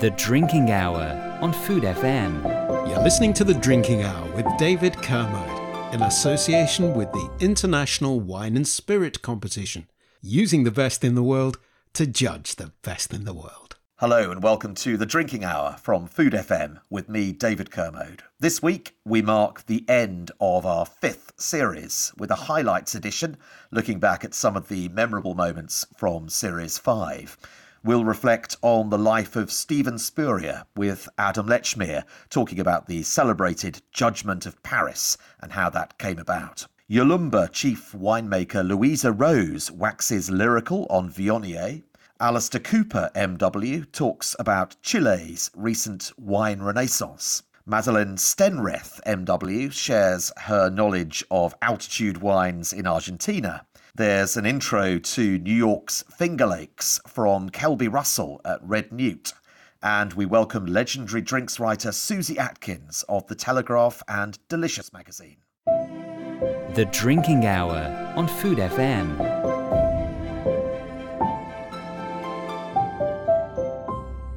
The Drinking Hour on Food FM. You're listening to The Drinking Hour with David Kermode in association with the International Wine and Spirit Competition, using the best in the world to judge the best in the world. Hello and welcome to The Drinking Hour from Food FM with me, David Kermode. This week we mark the end of our fifth series with a highlights edition, looking back at some of the memorable moments from Series 5. We'll reflect on the life of Steven Spurrier with Adam Lechmere, talking about the celebrated Judgment of Paris and how that came about. Yalumba chief winemaker Louisa Rose waxes lyrical on Viognier. Alistair Cooper, MW, talks about Chile's recent wine renaissance. Madeleine Stenwreth, MW, shares her knowledge of altitude wines in Argentina. There's an intro to New York's Finger Lakes from Kelby Russell at Red Newt. And we welcome legendary drinks writer Susie Atkins of the Telegraph and Delicious magazine. The Drinking Hour on Food FM.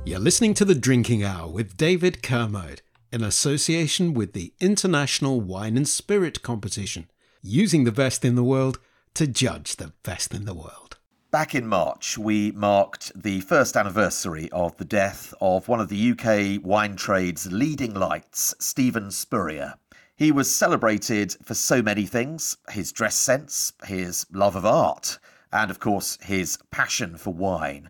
You're listening to The Drinking Hour with David Kermode in association with the International Wine and Spirit Competition, using the best in the world to judge the best in the world. Back in March, we marked the first anniversary of the death of one of the UK wine trade's leading lights, Steven Spurrier. He was celebrated for so many things: his dress sense, his love of art, and of course his passion for wine.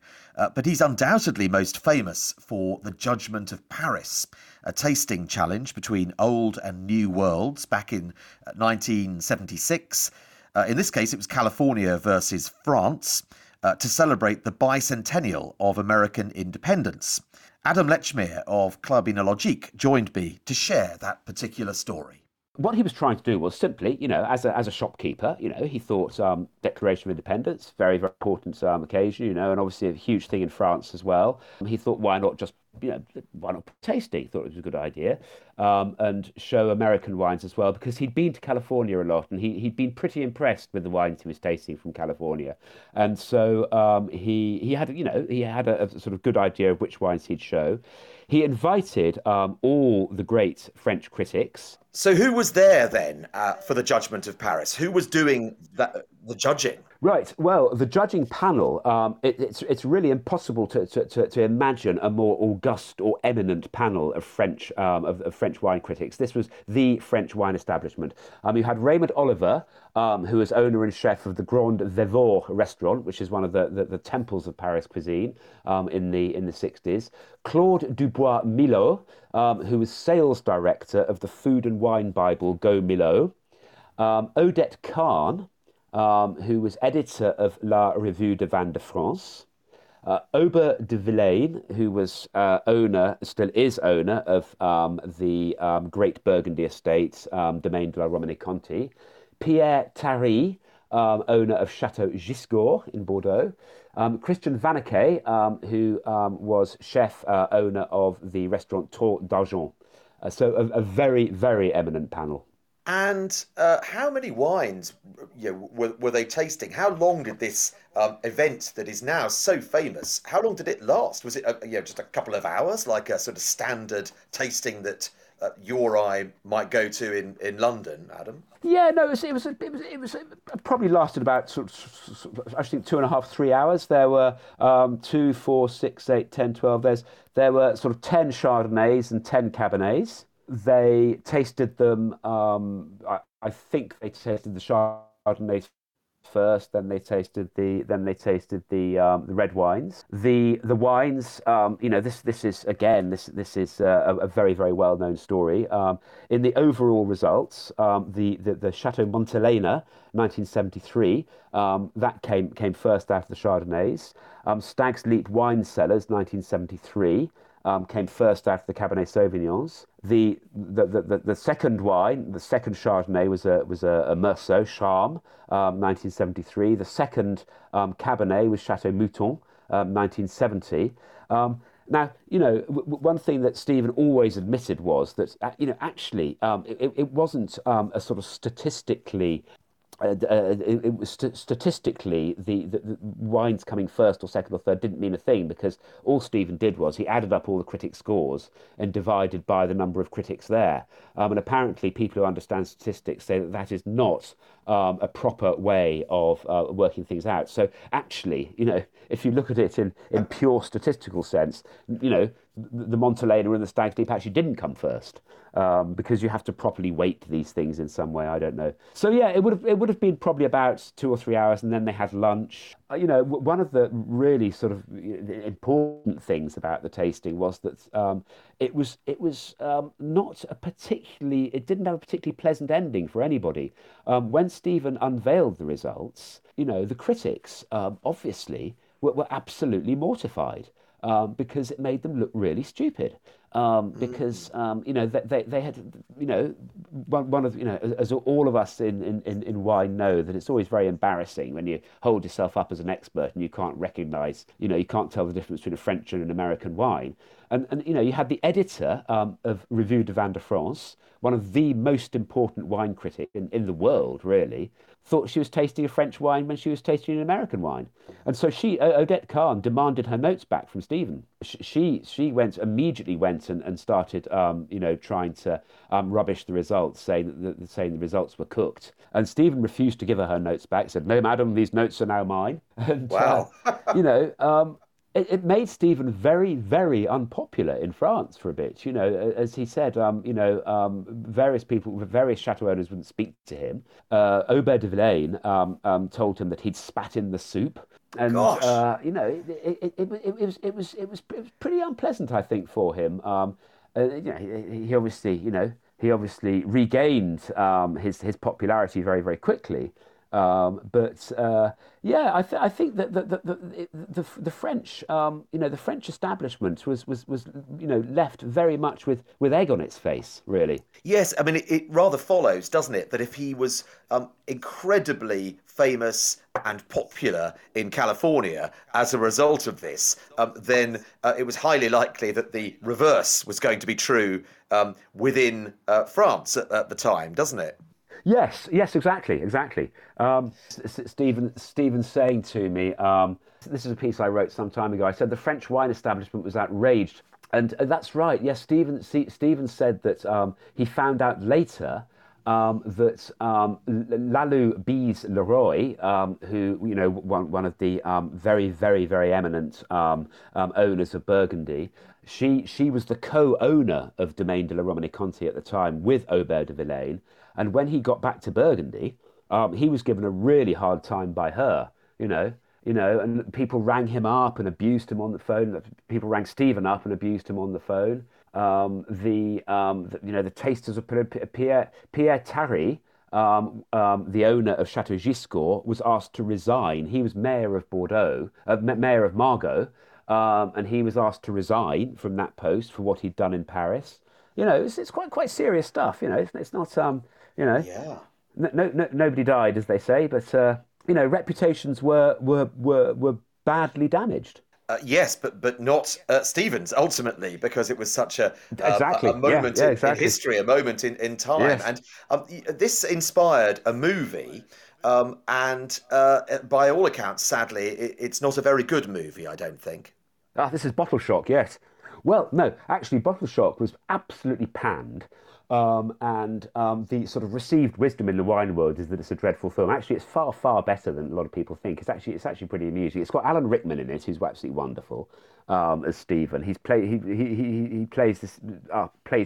But he's undoubtedly most famous for the Judgment of Paris, a tasting challenge between old and new worlds back in 1976. In this case, it was California versus France, to celebrate the bicentennial of American independence. Adam Lechmere of Club Œnologique joined me to share that particular story. What he was trying to do was simply, as a shopkeeper, he thought Declaration of Independence, very, very important occasion, and obviously a huge thing in France as well. He thought, why not just, why not tasty? He thought it was a good idea. And show American wines as well, because he'd been to California a lot and he'd been pretty impressed with the wines he was tasting from California. And so he had a sort of good idea of which wines he'd show. He invited all the great French critics. So who was there then for the Judgment of Paris? Who was doing the judging? Right. Well, the judging panel, it's really impossible to imagine a more august or eminent panel of French wine critics. This was the French wine establishment. You had Raymond Oliver, who is owner and chef of the Grand Vivore restaurant, which is one of the temples of Paris cuisine in the 60s. Claude Dubois-Milot, who was sales director of the food and wine Bible Go Milot. Odette Kahn, who was editor of La Revue de Vins de France. Aubert de Villaine, who was still is owner of the great Burgundy estate, Domaine de la Romanée-Conti. Pierre Tari, owner of Chateau Giscourt in Bordeaux. Christian Vannequet, who was chef, owner of the restaurant Tour d'Argent. So a very, very eminent panel. And how many wines were they tasting? How long did this event that is now so famous, how long did it last? Was it just a couple of hours, like a sort of standard tasting that you or I might go to in London, Adam? Yeah, no, it probably lasted about I think 2.5-3 hours. There were 2, 4, 6, 8, 10, 12. There were sort of 10 Chardonnays and 10 Cabernets. They tasted them. I think they tasted the Chardonnays first, then they tasted the red wines. The wines, this is a very, very well known story. In the overall results, the Chateau Montelena, 1973, that came first after the Chardonnays. Stag's Leap Wine Cellars, 1973. Came first after the Cabernet Sauvignons. The second wine, the second Chardonnay, was a Meursault Charme, 1973. The second Cabernet was Chateau Mouton, 1970. One thing that Stephen always admitted was that it wasn't a sort of statistically. Statistically, the wines coming first or second or third didn't mean a thing, because all Stephen did was he added up all the critic scores and divided by the number of critics there. And apparently people who understand statistics say that is not a proper way of working things out. So actually, if you look at it in pure statistical sense, the Montelena and the Stag's Leap actually didn't come first, because you have to properly weight these things in some way. I don't know. So yeah, it would have been probably about 2 or 3 hours, and then they had lunch. One of the really sort of important things about the tasting was that it didn't have a particularly pleasant ending for anybody. When Stephen unveiled the results, the critics obviously were absolutely mortified. Because it made them look really stupid. As all of us in wine know, that it's always very embarrassing when you hold yourself up as an expert and you can't recognise, you can't tell the difference between a French and an American wine. And you had the editor of Revue de Vins de France, one of the most important wine critics in the world, really, thought she was tasting a French wine when she was tasting an American wine. And so Odette Kahn demanded her notes back from Stephen. She immediately went and started, trying to rubbish the results, saying the results were cooked. And Stephen refused to give her notes back, said, "No, madam, these notes are now mine." And, wow. It made Stephen very, very unpopular in France for a bit. As he said, various people, various chateau owners wouldn't speak to him. Aubert de Villaine told him that he'd spat in the soup. And gosh. It was pretty unpleasant, I think, for him. He obviously regained his popularity very, very quickly. I think that the French, the French establishment was left very much with egg on its face, really. Yes, I mean, it rather follows, doesn't it, that if he was incredibly famous and popular in California as a result of this, then it was highly likely that the reverse was going to be true within France at the time, doesn't it? Yes, exactly. Stephen saying to me, this is a piece I wrote some time ago. I said the French wine establishment was outraged, and that's right. Yes, Stephen said that he found out later that Lalou Bise Leroy, who one of the very, very, very eminent owners of Burgundy. She was the co-owner of Domaine de la Romanée-Conti at the time with Aubert de Villaine. And when he got back to Burgundy, he was given a really hard time by her, and people rang him up and abused him on the phone. People rang Stephen up and abused him on the phone. The tasters of Pierre Tari, the owner of Chateau Giscourt, was asked to resign. He was mayor of Margaux, and he was asked to resign from that post for what he'd done in Paris. It's quite serious stuff. It's not . No, nobody died, as they say, but reputations were badly damaged. Yes, but not Stephen's ultimately, because it was such a moment in history, a moment in time, yes. And this inspired a movie. And by all accounts, sadly, it's not a very good movie, I don't think. This is Bottle Shock, yes. Well, no, actually, Bottle Shock was absolutely panned. And the sort of received wisdom in the wine world is that it's a dreadful film. Actually, it's far, far better than a lot of people think. It's actually pretty amusing. It's got Alan Rickman in it, who's absolutely wonderful as Stephen. He plays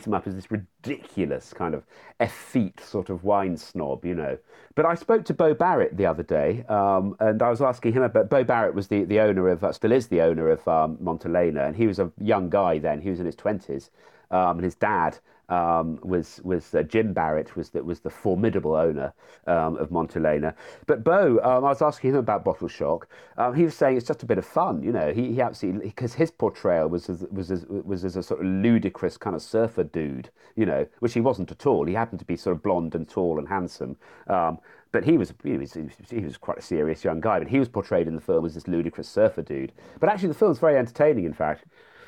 him up as this ridiculous kind of effete sort of wine snob, you know. But I spoke to Bo Barrett the other day, and I was asking him about. Bo Barrett was the owner of, still is the owner of Montelena, and he was a young guy then. He was in his 20s, and his dad. Was Jim Barrett was the formidable owner of Montelena. But Bo, I was asking him about Bottle Shock. He was saying it's just a bit of fun, you know. He absolutely, because his portrayal was as a sort of ludicrous kind of surfer dude, you know, which he wasn't at all. He happened to be sort of blonde and tall and handsome. But he was quite a serious young guy. But he was portrayed in the film as this ludicrous surfer dude. But actually, the film's very entertaining, in fact.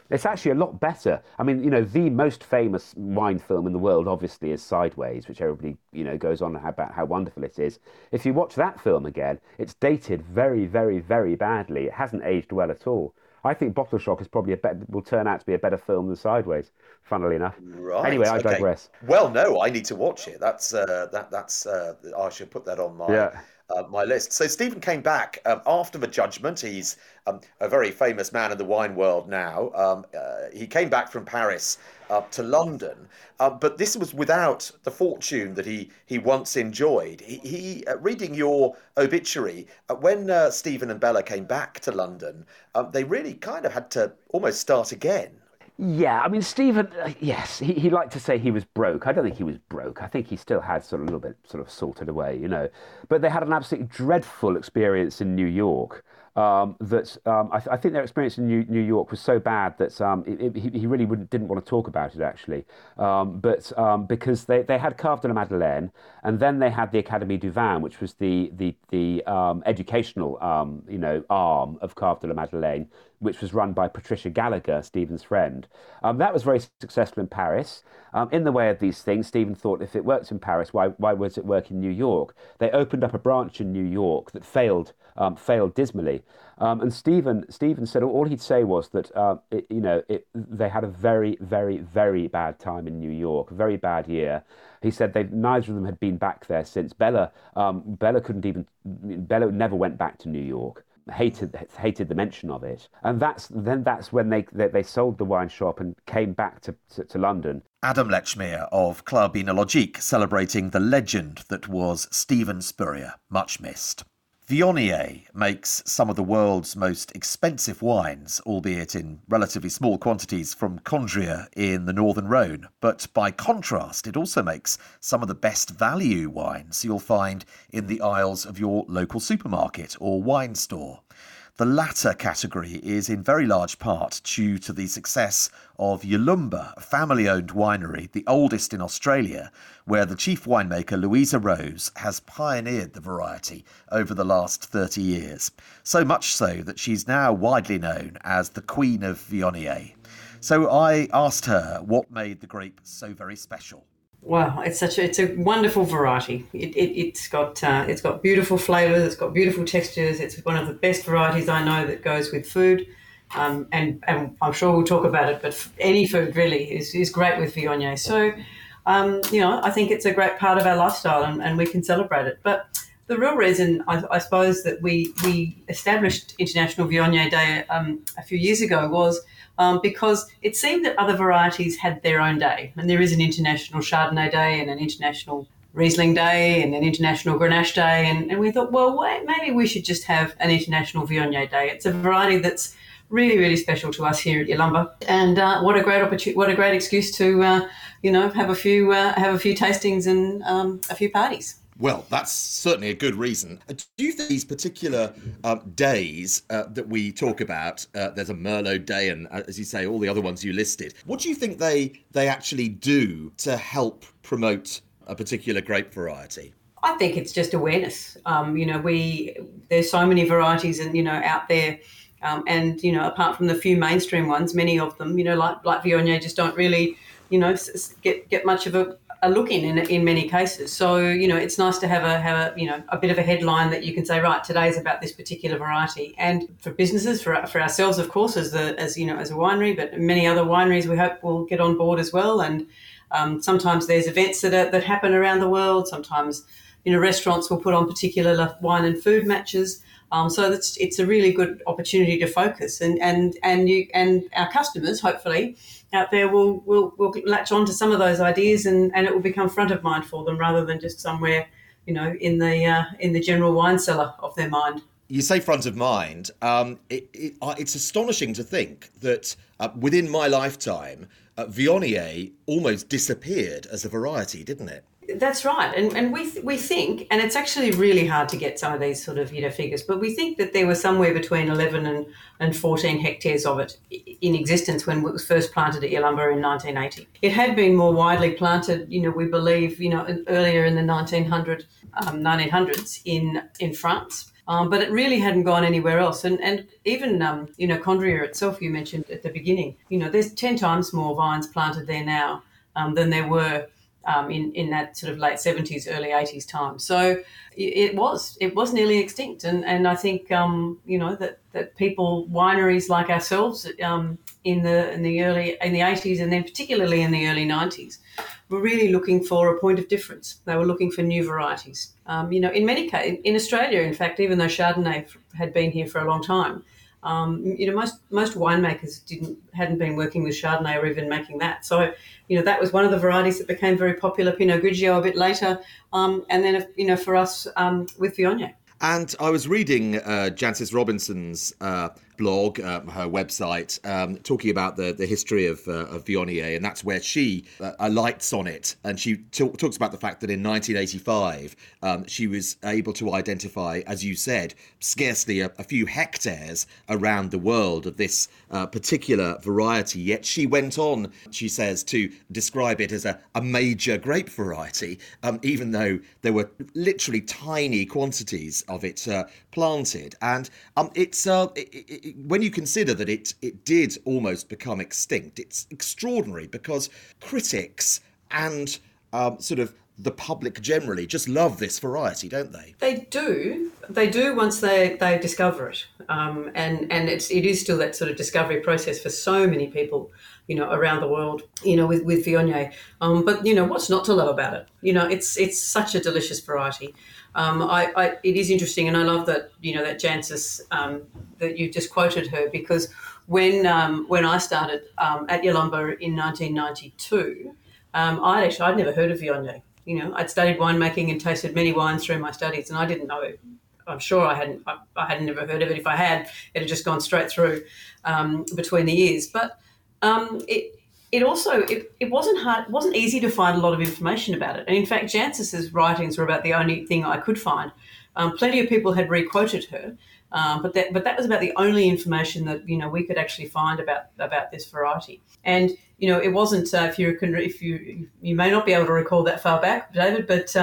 It's actually a lot better. I mean, you know, the most famous wine film in the world, obviously, is Sideways, which everybody, you know, goes on about how wonderful it is. If you watch that film again, it's dated very, very, very badly. It hasn't aged well at all. I think Bottle Shock is probably will turn out to be a better film than Sideways, funnily enough. Right. Anyway, I digress. Well, no, I need to watch it. That's I should put that on my... Yeah. My list. So Stephen came back after the judgment. He's a very famous man in the wine world now. He came back from Paris to London, but this was without the fortune that he once enjoyed. He reading your obituary, when Stephen and Bella came back to London, they really kind of had to almost start again. Yeah, I mean, Stephen, yes, he liked to say he was broke. I don't think he was broke. I think he still had sort of a little bit sort of sorted away, you know. But they had an absolutely dreadful experience in New York. I think their experience in New York was so bad that he really didn't want to talk about it, actually. But because they had Carve de la Madeleine, and then they had the Académie du Vin, which was the educational arm of Carve de la Madeleine, which was run by Patricia Gallagher, Stephen's friend. That was very successful in Paris. In the way of these things, Stephen thought, if it works in Paris, why would it work in New York? They opened up a branch in New York that failed dismally. And Stephen said all he'd say was that they had a very, very, very bad time in New York, very bad year. He said neither of them had been back there since. Bella never went back to New York. Hated the mention of it, and that's when they sold the wine shop and came back to London. Adam Lechmere of Club Œnologique, celebrating the legend that was Steven Spurrier, much missed. Viognier makes some of the world's most expensive wines, albeit in relatively small quantities, from Condrieu in the northern Rhone. But by contrast, it also makes some of the best value wines you'll find in the aisles of your local supermarket or wine store. The latter category is in very large part due to the success of Yalumba, a family-owned winery, the oldest in Australia, where the chief winemaker, Louisa Rose, has pioneered the variety over the last 30 years, so much so that she's now widely known as the Queen of Viognier. So I asked her what made the grape so very special. Wow, it's a wonderful variety. It's got beautiful flavours. It's got beautiful textures. It's one of the best varieties I know that goes with food, and I'm sure we'll talk about it. But any food really is great with Viognier. So, I think it's a great part of our lifestyle, and we can celebrate it. But the real reason I suppose that we established International Viognier Day a few years ago was. Because it seemed that other varieties had their own day, and there is an International Chardonnay Day and an International Riesling Day and an International Grenache Day, and we thought, well, maybe we should just have an International Viognier Day. It's a variety that's really, really special to us here at Yalumba, and what a great excuse to have a few tastings and a few parties. Well, that's certainly a good reason. Do you think these particular days that we talk about, there's a Merlot Day and, as you say, all the other ones you listed, what do you think they actually do to help promote a particular grape variety? I think it's just awareness. There's so many varieties and, out there. And apart from the few mainstream ones, many of them, like Viognier, just don't really, get much of a look in many cases. So, it's nice to have a bit of a headline that you can say, right, today's about this particular variety. And for businesses, for ourselves, of course, as a winery, but many other wineries we hope will get on board as well. And Sometimes there's events that happen around the world. Sometimes, restaurants will put on particular wine and food matches. So it's a really good opportunity to focus, and our customers, hopefully, out there will latch on to some of those ideas, and it will become front of mind for them rather than just somewhere, in the general wine cellar of their mind. You say front of mind. It's astonishing to think that within my lifetime, Viognier almost disappeared as a variety, didn't it? That's right. And we think, and it's actually really hard to get some of these sort of, figures, but we think that there was somewhere between 11 and 14 hectares of it in existence when it was first planted at Yalumba in 1980. It had been more widely planted, we believe, earlier in the 1900s in France, but it really hadn't gone anywhere else. And even, Condrieu itself, you mentioned at the beginning, there's 10 times more vines planted there now than there were in that sort of late 70s, early 80s time. So it was nearly extinct. And I think, that people, wineries like ourselves in the 80s and then particularly in the early 90s were really looking for a point of difference. They were looking for new varieties. In many cases, in Australia, in fact, even though Chardonnay had been here for a long time, most winemakers hadn't been working with Chardonnay or even making that. So, that was one of the varieties that became very popular. Pinot Grigio a bit later, and then for us with Viognier. And I was reading Jancis Robinson's blog, her website, talking about the history of Viognier, and that's where she alights on it. And she talks about the fact that in 1985, she was able to identify, as you said, scarcely a few hectares around the world of this particular variety. Yet she went on, she says, to describe it as a major grape variety, even though there were literally tiny quantities of it planted. And when you consider that it did almost become extinct, it's extraordinary because critics and sort of the public generally just love this variety, don't they? They do once they discover it, and it is still that sort of discovery process for so many people, around the world, with Viognier. But what's not to love about it? It's such a delicious variety. It is interesting, and I love that that Jancis that you just quoted her, because when I started at Yalumba in 1992, I'd never heard of Viognier. I'd studied winemaking and tasted many wines through my studies, and I didn't know it. I'm sure I hadn't ever heard of it. If I had, it had just gone straight through between the years. But It also wasn't hard. It wasn't easy to find a lot of information about it. And in fact, Jancis's writings were about the only thing I could find. Plenty of people had requoted her, but that was about the only information that we could actually find about this variety. And it wasn't if you may not be able to recall that far back, David, but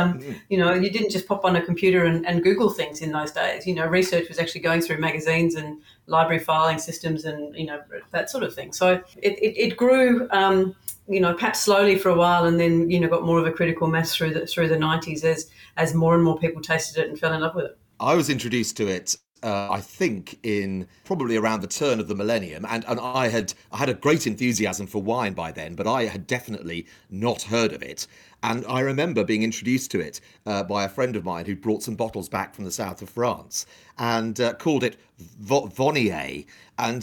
you didn't just pop on a computer and Google things in those days. Research was actually going through magazines and library filing systems and that sort of thing. So it grew. Perhaps slowly for a while, and then got more of a critical mass through the 90s as more and more people tasted it and fell in love with it. I was introduced to it, I think, in probably around the turn of the millennium, and I had a great enthusiasm for wine by then, but I had definitely not heard of it. And I remember being introduced to it by a friend of mine who brought some bottles back from the south of France and called it Viognier, and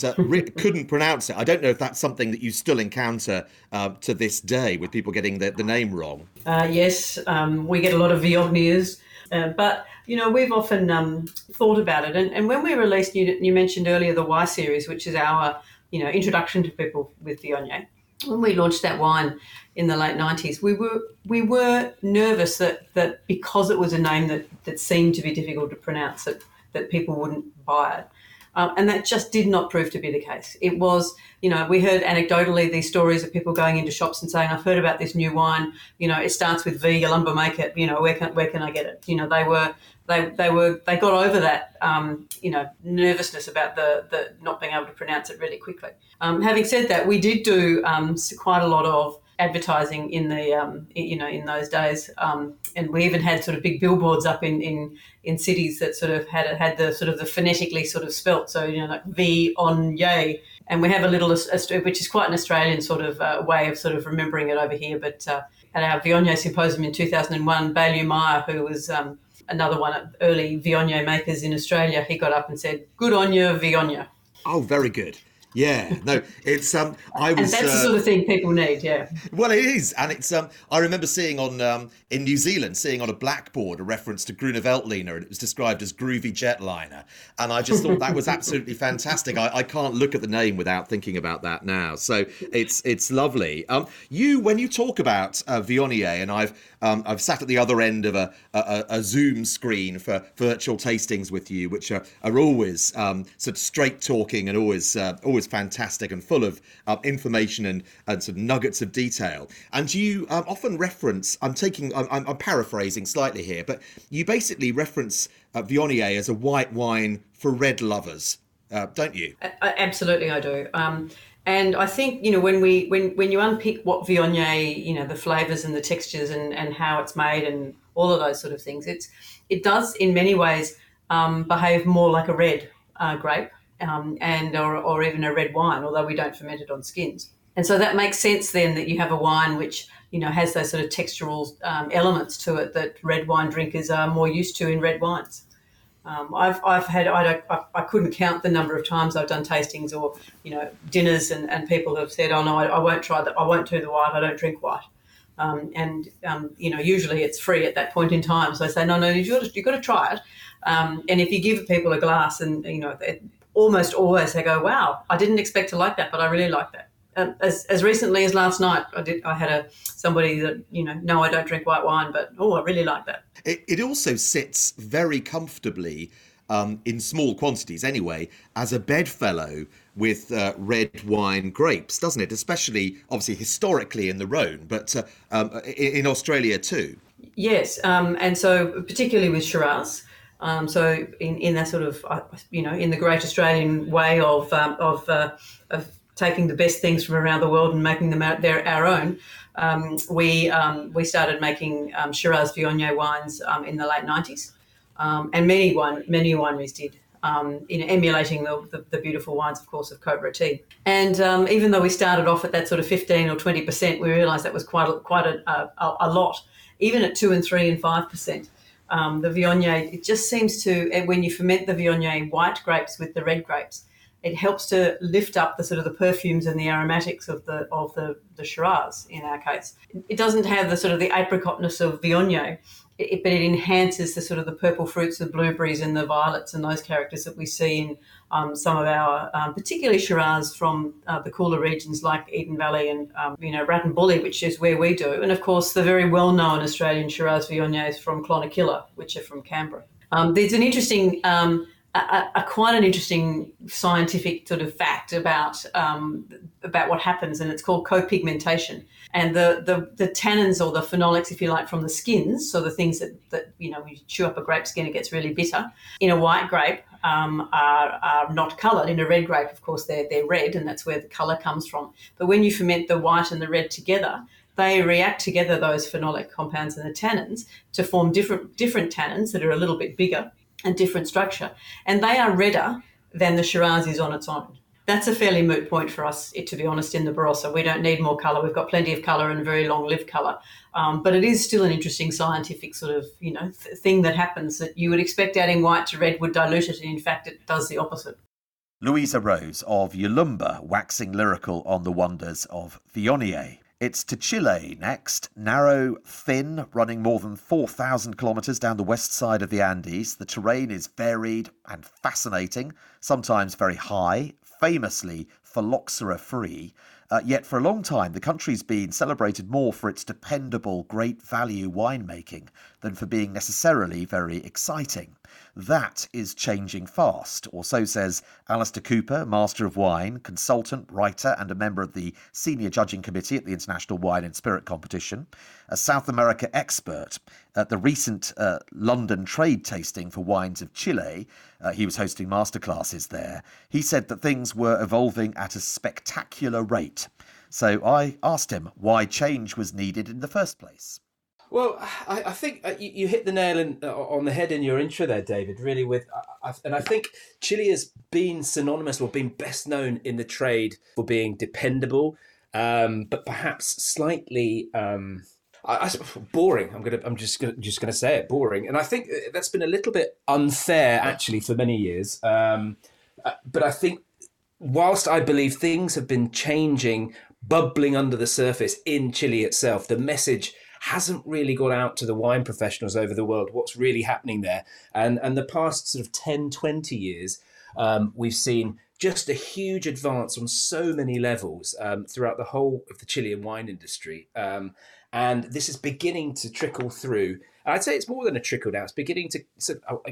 couldn't pronounce it. I don't know if that's something that you still encounter to this day with people getting the name wrong. Yes, we get a lot of Viogniers. But, we've often thought about it. And when we released, you mentioned earlier, the Y series, which is our, introduction to people with Viognier. When we launched that wine in the late 90s, we were nervous that because it was a name that seemed to be difficult to pronounce, that people wouldn't buy it. And that just did not prove to be the case. It was, we heard anecdotally these stories of people going into shops and saying, I've heard about this new wine, it starts with V, Yalumba make it, where can I get it? They got over that, nervousness about the not being able to pronounce it really quickly. Having said that, we did do quite a lot of advertising in the in those days, and we even had sort of big billboards up in cities that sort of had the phonetically sort of spelt, so like Viognier And we have a little, which is quite an Australian sort of way of sort of remembering it over here. But at our Viognier Symposium in 2001, Baillieu Meyer, who was another one of early Viognier makers in Australia, he got up and said, "Good on you, Viognier." Oh, very good. Yeah, no, it's and that's the sort of thing people need, yeah. Well, it is, and it's I remember seeing on in New Zealand, seeing on a blackboard a reference to Groeneveltliner, and it was described as groovy jetliner, and I just thought that was absolutely fantastic. I can't look at the name without thinking about that now. So it's lovely. When you talk about Viognier, and I've sat at the other end of a Zoom screen for virtual tastings with you, which are always sort of straight talking and always fantastic and full of information and sort of nuggets of detail. And you often reference, I'm paraphrasing slightly here, but you basically reference Viognier as a white wine for red lovers, don't you? Absolutely, I do. And I think, when you unpick what Viognier, the flavours and the textures and how it's made and all of those sort of things, it does in many ways behave more like a red grape. Or even a red wine, although we don't ferment it on skins. And so that makes sense then that you have a wine which, has those sort of textural elements to it that red wine drinkers are more used to in red wines. I couldn't count the number of times I've done tastings or, dinners and people have said, "Oh no, I won't try that. I won't do the white. I don't drink white." Usually it's free at that point in time. So I say, no, you've got to try it. And if you give people a glass and, almost always they go, "Wow, I didn't expect to like that, but I really like that." As recently as last night, I had somebody that, "No, I don't drink white wine, but I really like that." It also sits very comfortably in small quantities anyway as a bedfellow with red wine grapes, doesn't it? Especially, obviously, historically in the Rhone, but in Australia too. Yes, and so particularly with Shiraz. So in that sort of, in the great Australian way of taking the best things from around the world and making them our own, we started making Shiraz Viognier wines in the late 90s, and many wineries did, emulating the beautiful wines, of course, of Cobra Tea. And even though we started off at that sort of 15 or 20%, we realised that was quite a lot, even at 2 and 3 and 5%. The Viognier, it just seems to, when you ferment the Viognier white grapes with the red grapes, it helps to lift up the sort of the perfumes and the aromatics of the Shiraz in our case. It doesn't have the sort of the apricotness of Viognier, but it enhances the sort of the purple fruits, the blueberries and the violets and those characters that we see in some of our, particularly Shiraz from the cooler regions like Eden Valley and, Ratonbully, which is where we do. And, of course, the very well-known Australian Shiraz Viogniers from Clonakilla, which are from Canberra. There's an interesting, quite an interesting scientific sort of fact about what happens, and it's called copigmentation. And the tannins or the phenolics, if you like, from the skins, so the things that when you chew up a grape skin, it gets really bitter. In a white grape, are not coloured. In a red grape, of course, they're red, and that's where the colour comes from. But when you ferment the white and the red together, they react together, those phenolic compounds and the tannins, to form different tannins that are a little bit bigger and different structure, and they are redder than the Shiraz is on its own. That's a fairly moot point for us, to be honest, in the Barossa. We don't need more colour. We've got plenty of colour and very long-lived colour. But it is still an interesting scientific sort of, thing that happens, that you would expect adding white to red would dilute it, and in fact it does the opposite. Louisa Rose of Yalumba, waxing lyrical on the wonders of Viognier. It's to Chile next. Narrow, thin, running more than 4,000 kilometres down the west side of the Andes. The terrain is varied and fascinating, sometimes very high, famously phylloxera-free. Yet for a long time, the country's been celebrated more for its dependable, great-value winemaking than for being necessarily very exciting. That is changing fast, or so says Alistair Cooper, Master of Wine, consultant, writer and a member of the Senior Judging Committee at the International Wine and Spirit Competition, a South America expert. At the recent London trade tasting for wines of Chile, he was hosting masterclasses there, he said that things were evolving at a spectacular rate. So I asked him why change was needed in the first place. Well, I think you hit the nail on the head in your intro there, David, really, with, and I think Chile has been synonymous or been best known in the trade for being dependable, but perhaps slightly boring. I'm just gonna say it, boring. And I think that's been a little bit unfair, actually, for many years. But I think whilst I believe things have been changing, bubbling under the surface in Chile itself, the message hasn't really got out to the wine professionals over the world, what's really happening there. And the past sort of 10, 20 years, we've seen just a huge advance on so many levels throughout the whole of the Chilean wine industry. And this is beginning to trickle through. I'd say it's more than a trickle now. It's beginning to,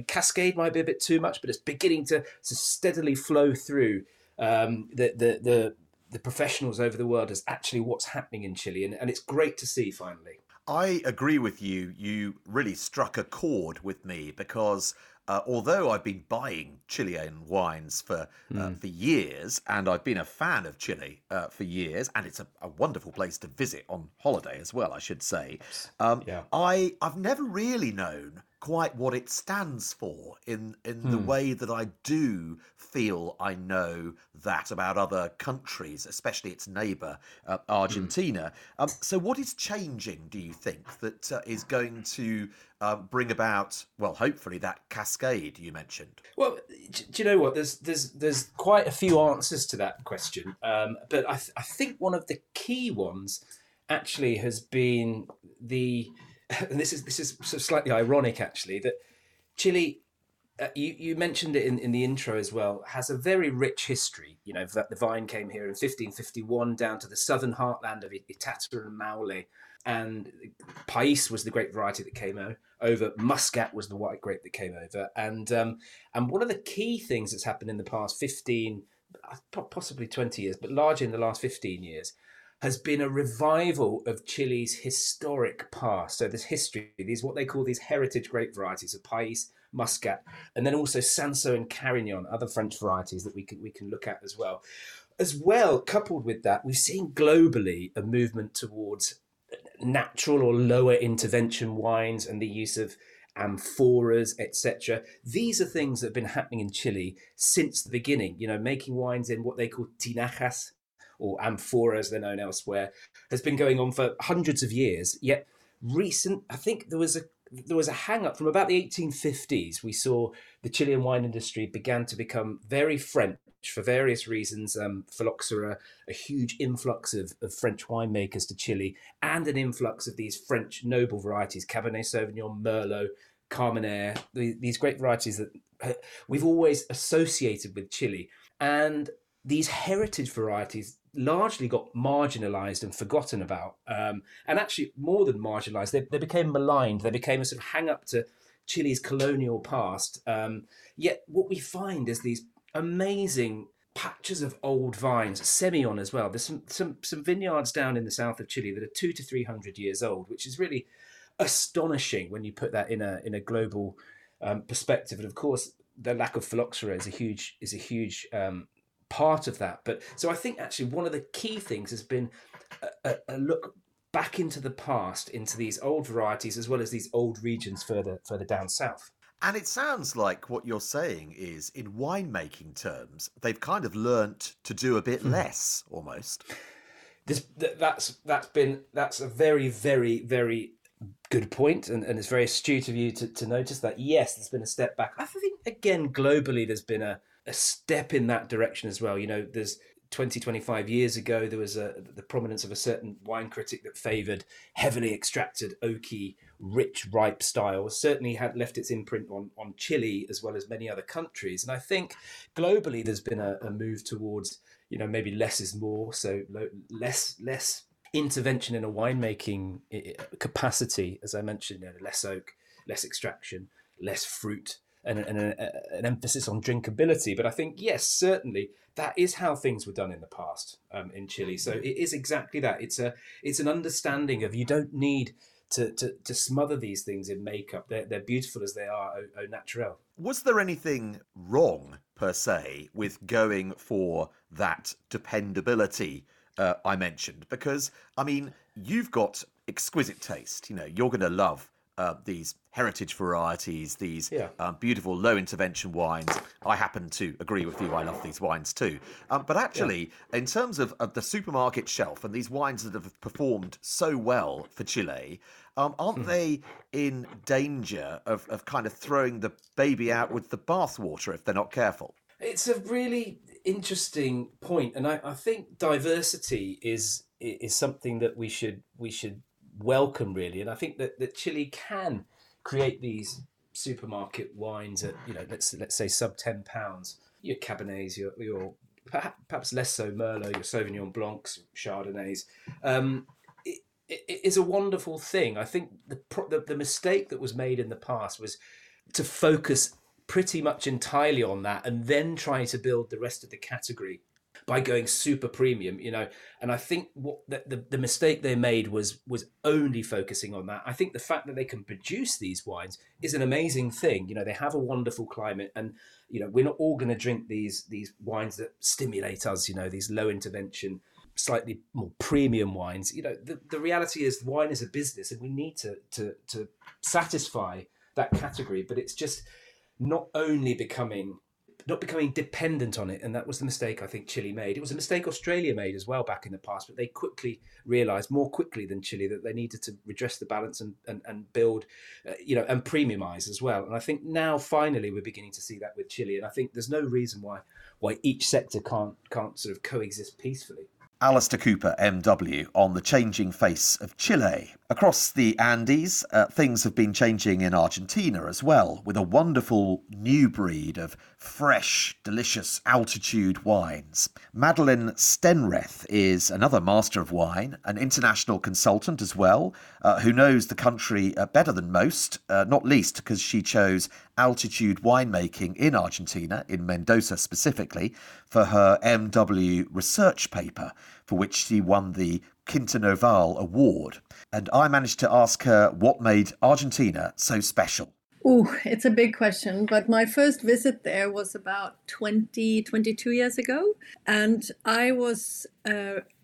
cascade might be a bit too much, but it's beginning to steadily flow through the professionals over the world as actually what's happening in Chile. And it's great to see finally. I agree with you. You really struck a chord with me because although I've been buying Chilean wines for years, and I've been a fan of Chile for years, and it's a wonderful place to visit on holiday as well, I should say. I've never really known quite what it stands for in the way that I do feel I know that about other countries, especially its neighbour, Argentina. So what is changing, do you think, that is going to bring about, well, hopefully that cascade you mentioned? Well, do you know what? There's quite a few answers to that question. But I think one of the key ones actually has been and this is sort of slightly ironic, actually, that Chile, you mentioned it in the intro as well, has a very rich history. You know, that the vine came here in 1551 down to the southern heartland of Itata and Maule, and Pais was the great variety that came over. Muscat was the white grape that came over. And one of the key things that's happened in the past 15, possibly 20 years, but largely in the last 15 years, has been a revival of Chile's historic past. So this history, these what they call these heritage grape varieties of Pais, Muscat, and then also Sanso and Carignan, other French varieties that we can look at as well. As well, coupled with that, we've seen globally a movement towards natural or lower intervention wines and the use of amphoras, etc. These are things that have been happening in Chile since the beginning, you know, making wines in what they call tinajas, or amphora as they're known elsewhere, has been going on for hundreds of years. Yet recent, I think there was a hang-up from about the 1850s. We saw the Chilean wine industry began to become very French for various reasons. Phylloxera, a huge influx of French winemakers to Chile, and an influx of these French noble varieties, Cabernet Sauvignon, Merlot, Carmenere, these great varieties that we've always associated with Chile. And these heritage varieties largely got marginalised and forgotten about. And actually, more than marginalised, they became maligned. They became a sort of hang-up to Chile's colonial past. Yet what we find is these amazing patches of old vines, Semillon as well. There's some vineyards down in the south of Chile that are 200 to 300 years old, which is really astonishing when you put that in a global perspective. And of course, the lack of phylloxera is a huge part of that. But so I think actually one of the key things has been a look back into the past, into these old varieties, as well as these old regions further down south. And it sounds like what you're saying is, in winemaking terms, they've kind of learnt to do a bit less, almost. That's a very, very, very good point, and it's very astute of you to notice that. Yes, there's been a step back. I think, again, globally, there's been a step in that direction as well. You know, there's 20, 25 years ago, there was the prominence of a certain wine critic that favoured heavily extracted, oaky, rich, ripe styles, certainly had left its imprint on Chile as well as many other countries. And I think globally, there's been a move towards, you know, maybe less is more, so less intervention in a winemaking capacity, as I mentioned, you know, less oak, less extraction, less fruit, and an emphasis on drinkability. But I think, yes, certainly, that is how things were done in the past in Chile. So it is exactly that. It's an understanding of you don't need to smother these things in makeup. They're beautiful as they are, au naturel. Was there anything wrong, per se, with going for that dependability I mentioned? Because, I mean, you've got exquisite taste. You know, you're going to love these heritage varieties, these beautiful low-intervention wines. I happen to agree with you. I love these wines too. But actually, in terms of the supermarket shelf and these wines that have performed so well for Chile, aren't they in danger of kind of throwing the baby out with the bathwater if they're not careful? It's a really interesting point, and I think diversity is something that we should welcome, really. And I think that Chile can create these supermarket wines at, you know, let's say sub £10. Your Cabernets, your perhaps less so Merlot, your Sauvignon Blancs, Chardonnays. It is a wonderful thing. I think the mistake that was made in the past was to focus pretty much entirely on that and then try to build the rest of the category by going super premium, you know. And I think what the mistake they made was only focusing on that. I think the fact that they can produce these wines is an amazing thing. You know, they have a wonderful climate, and, you know, we're not all going to drink these wines that stimulate us, you know, these low intervention, slightly more premium wines. You know, the reality is wine is a business, and we need to satisfy that category, but it's just not becoming dependent on it. And that was the mistake I think Chile made. It was a mistake Australia made as well back in the past, but they quickly realised, more quickly than Chile, that they needed to redress the balance and build, you know, and premiumise as well. And I think now finally we're beginning to see that with Chile. And I think there's no reason why each sector can't sort of coexist peacefully. Alistair Cooper, MW, on the changing face of Chile. Across the Andes, things have been changing in Argentina as well, with a wonderful new breed of fresh, delicious altitude wines. Madeleine Stenwreth is another master of wine, an international consultant as well, who knows the country better than most, not least because she chose altitude winemaking in Argentina, in Mendoza specifically, for her MW research paper, for which she won the Quinta Noval Award. And I managed to ask her what made Argentina so special. Oh, it's a big question. But my first visit there was about 22 years ago. And I was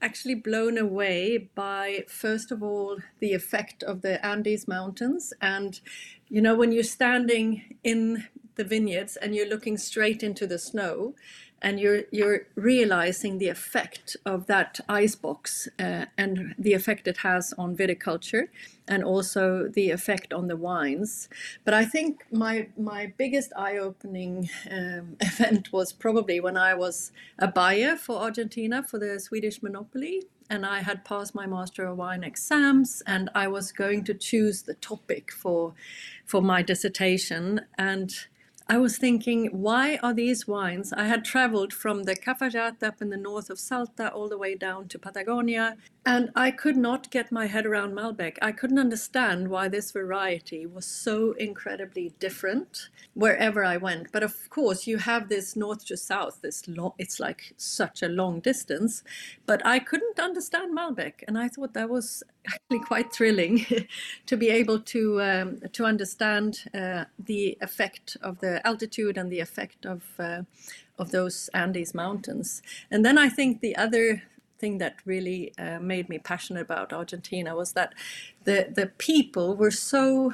actually blown away by, first of all, the effect of the Andes Mountains. And, you know, when you're standing in the vineyards and you're looking straight into the snow, and you're realizing the effect of that icebox and the effect it has on viticulture and also the effect on the wines. But I think my biggest eye-opening event was probably when I was a buyer for Argentina for the Swedish monopoly, and I had passed my Master of Wine exams, and I was going to choose the topic for my dissertation. And I was thinking, why are these wines? I had traveled from the Cafayate up in the north of Salta all the way down to Patagonia, and I could not get my head around Malbec. I couldn't understand why this variety was so incredibly different wherever I went. But of course, you have this north to south, it's like such a long distance, but I couldn't understand Malbec. And I thought that was actually quite thrilling to be able to understand the effect of the altitude and the effect of those Andes mountains. And then I think the other thing that really made me passionate about Argentina was that the people were so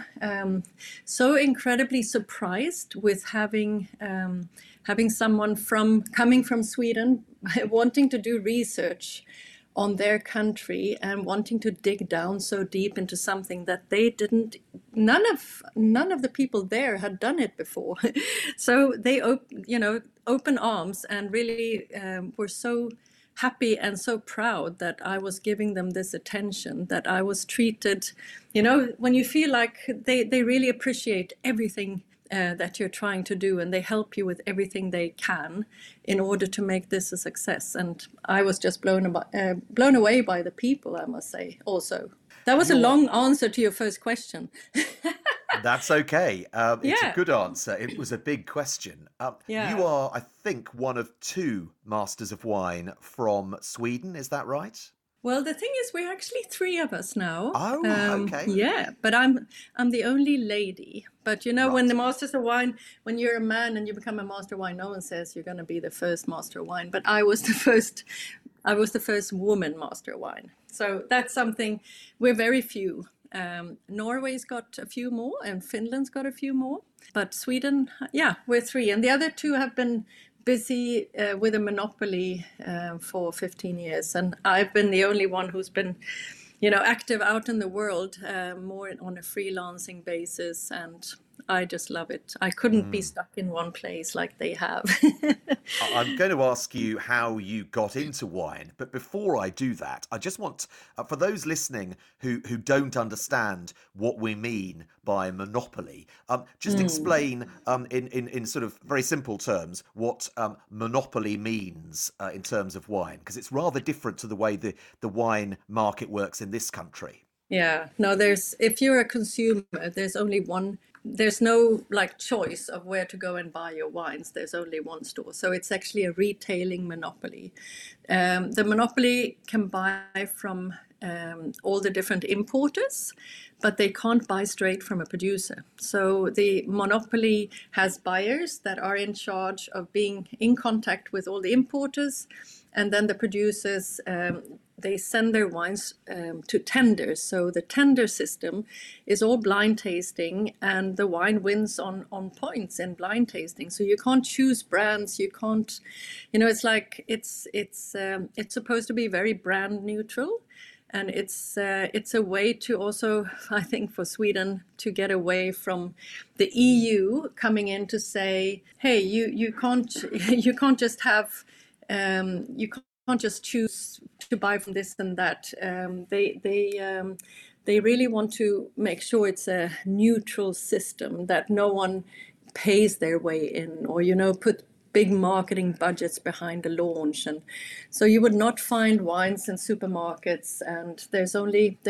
incredibly surprised with having someone coming from Sweden wanting to do research on their country and wanting to dig down so deep into something that they didn't. None of the people there had done it before, so they open arms and really were so happy and so proud that I was giving them this attention, that I was treated. You know, when you feel like they really appreciate everything that you're trying to do, and they help you with everything they can in order to make this a success. And I was just blown away by the people, I must say, also. That was a long answer to your first question. That's okay. It's a good answer. It was a big question. You are, I think, one of two Masters of Wine from Sweden. Is that right? Well, the thing is, we're actually three of us now. Oh, okay. Yeah, but I'm the only lady. But, you know, right. When the Masters of Wine, when you're a man and you become a Master of Wine, no one says you're going to be the first Master of Wine. But I was the first I was the first woman master of wine. So that's something, we're very few. Norway's got a few more and Finland's got a few more, but Sweden, yeah, we're three. And the other two have been busy with a monopoly for 15 years. And I've been the only one who's been, you know, active out in the world, more on a freelancing basis. And I just love it. I couldn't be stuck in one place like they have. I'm going to ask you how you got into wine. But before I do that, I just want, for those listening who don't understand what we mean by monopoly, just explain in sort of very simple terms what monopoly means in terms of wine, because it's rather different to the way the wine market works in this country. Yeah, no, if you're a consumer, there's only one. There's no like choice of where to go and buy your wines. There's only one store. So it's actually a retailing monopoly. The monopoly can buy from all the different importers, but they can't buy straight from a producer. So the monopoly has buyers that are in charge of being in contact with all the importers, and then the producers, they send their wines to tenders. So the tender system is all blind tasting, and the wine wins on points in blind tasting. So you can't choose brands. You can't, you know, it's like it's supposed to be very brand neutral. And it's a way to also, I think, for Sweden to get away from the EU coming in to say, hey, you can't just have you can't just choose to buy from this and that. They really want to make sure it's a neutral system, that no one pays their way in, or, you know, put big marketing budgets behind the launch. And so you would not find wines in supermarkets, and there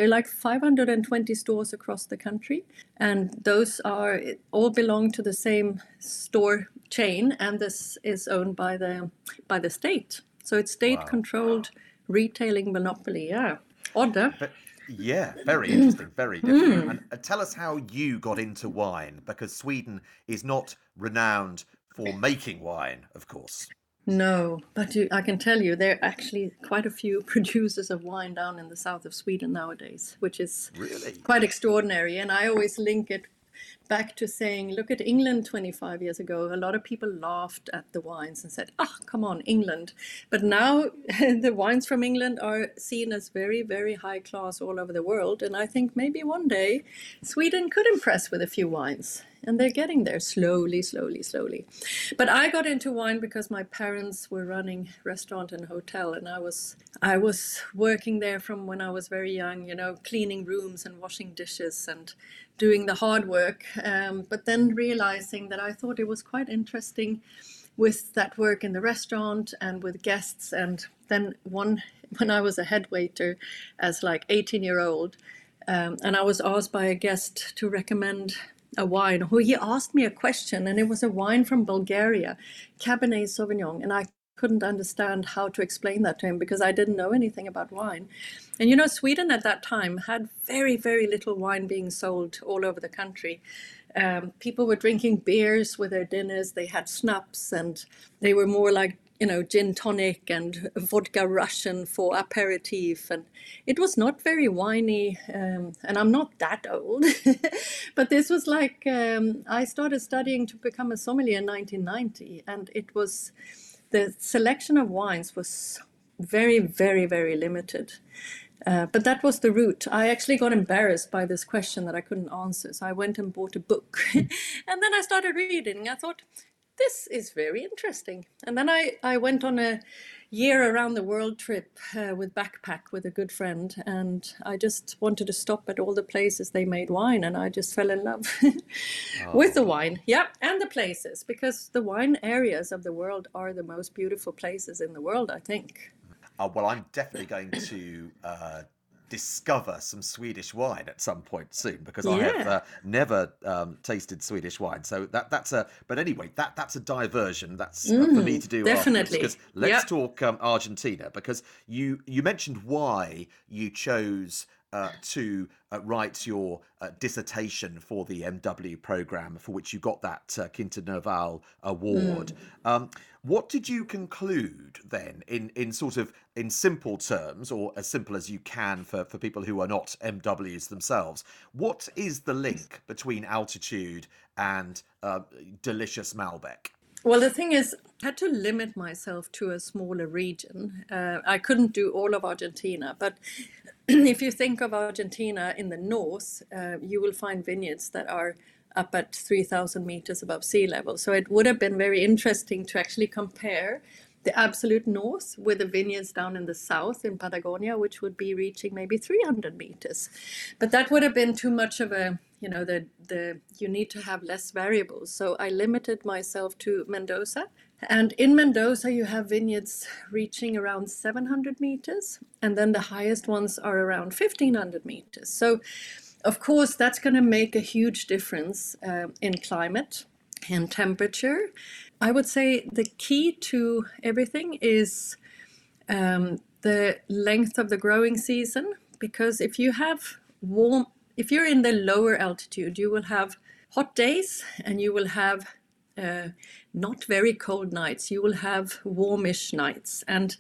are like 520 stores across the country, and those all belong to the same store chain, and this is owned by the state. So it's state-controlled retailing monopoly. Yeah, odd, huh? Yeah, very interesting, very different. And tell us how you got into wine, because Sweden is not renowned for making wine, of course. No, but I can tell you there are actually quite a few producers of wine down in the south of Sweden nowadays, which is really quite extraordinary. And I always link it back to saying, look at England 25 years ago. A lot of people laughed at the wines and said, come on, England. But now the wines from England are seen as very, very high class all over the world. And I think maybe one day Sweden could impress with a few wines. And they're getting there slowly, slowly, slowly. But I got into wine because my parents were running restaurant and hotel, and I was working there from when I was very young, you know, cleaning rooms and washing dishes and doing the hard work. But then realizing that I thought it was quite interesting with that work in the restaurant and with guests. And then when I was a head waiter as like 18-year-old, and I was asked by a guest to recommend a wine. He asked me a question, and it was a wine from Bulgaria, Cabernet Sauvignon, and I couldn't understand how to explain that to him because I didn't know anything about wine. And you know, Sweden at that time had very, very little wine being sold all over the country. People were drinking beers with their dinners. They had schnapps, and they were more like, you know, gin tonic and vodka Russian for aperitif. And it was not very winey, and I'm not that old. But this was like, I started studying to become a sommelier in 1990. And it was, the selection of wines was very, very, very limited. But that was the route. I actually got embarrassed by this question that I couldn't answer. So I went and bought a book. And then I started reading. I thought, this is very interesting. And then I went on a year around the world trip with backpack with a good friend. And I just wanted to stop at all the places they made wine. And I just fell in love with the wine. Yeah, and the places, because the wine areas of the world are the most beautiful places in the world, I think. Well, I'm definitely going to discover some Swedish wine at some point soon, because I have never tasted Swedish wine. So that's a, but anyway, that's a diversion. That's for me to do. Definitely. Because let's talk Argentina, because you mentioned why you chose to write your dissertation for the MW programme, for which you got that Quinta Nerval award. What did you conclude then, in simple terms, or as simple as you can for people who are not MWs themselves? What is the link between altitude and delicious Malbec? Well, the thing is, I had to limit myself to a smaller region. I couldn't do all of Argentina, but if you think of Argentina in the north, you will find vineyards that are up at 3,000 meters above sea level. So it would have been very interesting to actually compare the absolute north with the vineyards down in the south in Patagonia, which would be reaching maybe 300 meters. But that would have been too much of a, you know, you need to have less variables. So I limited myself to Mendoza. And in Mendoza, you have vineyards reaching around 700 meters. And then the highest ones are around 1,500 meters. So, of course, that's going to make a huge difference in climate and temperature. I would say the key to everything is the length of the growing season, because if you have if you're in the lower altitude, you will have hot days and you will have not very cold nights. You will have warmish nights. And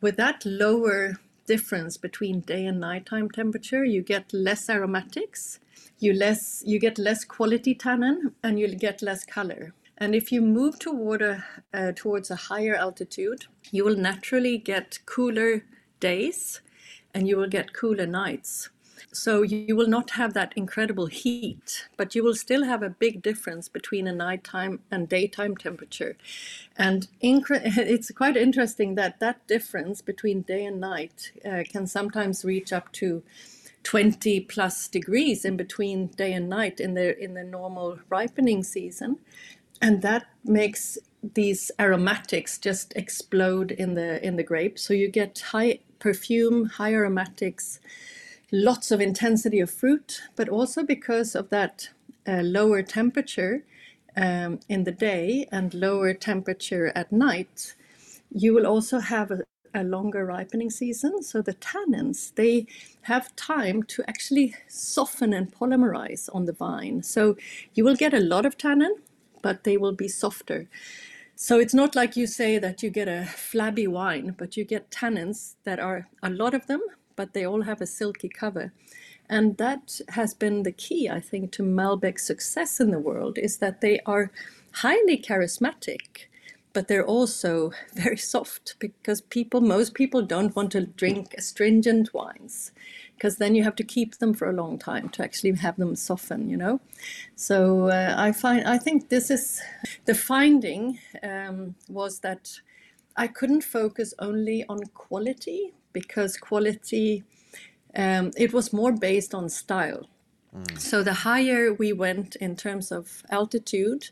with that lower difference between day and nighttime temperature, you get less aromatics, you get less quality tannin, and you get less color. And if you move towards a higher altitude, you will naturally get cooler days and you will get cooler nights. So you will not have that incredible heat, but you will still have a big difference between a nighttime and daytime temperature. And it's quite interesting that difference between day and night can sometimes reach up to 20 plus degrees in between day and night in the normal ripening season. And that makes these aromatics just explode in the grape. So you get high perfume, high aromatics, lots of intensity of fruit, but also because of that lower temperature in the day and lower temperature at night, you will also have a longer ripening season. So the tannins, they have time to actually soften and polymerize on the vine. So you will get a lot of tannin, but they will be softer. So it's not like you say that you get a flabby wine, but you get tannins that are a lot of them, but they all have a silky cover. And that has been the key, I think, to Malbec's success in the world, is that they are highly charismatic, but they're also very soft, because most people don't want to drink astringent wines, because then you have to keep them for a long time to actually have them soften, you know. So I think this is the finding, was that I couldn't focus only on quality, because quality, it was more based on style. So the higher we went in terms of altitude,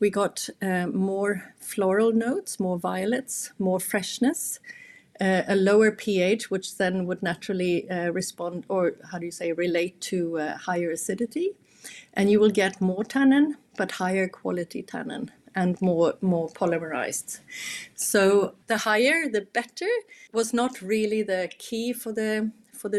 we got more floral notes, more violets, more freshness, a lower pH, which then would naturally respond, or relate to higher acidity. And you will get more tannin, but higher quality tannin, and more polymerized. So the higher, the better was not really the key for the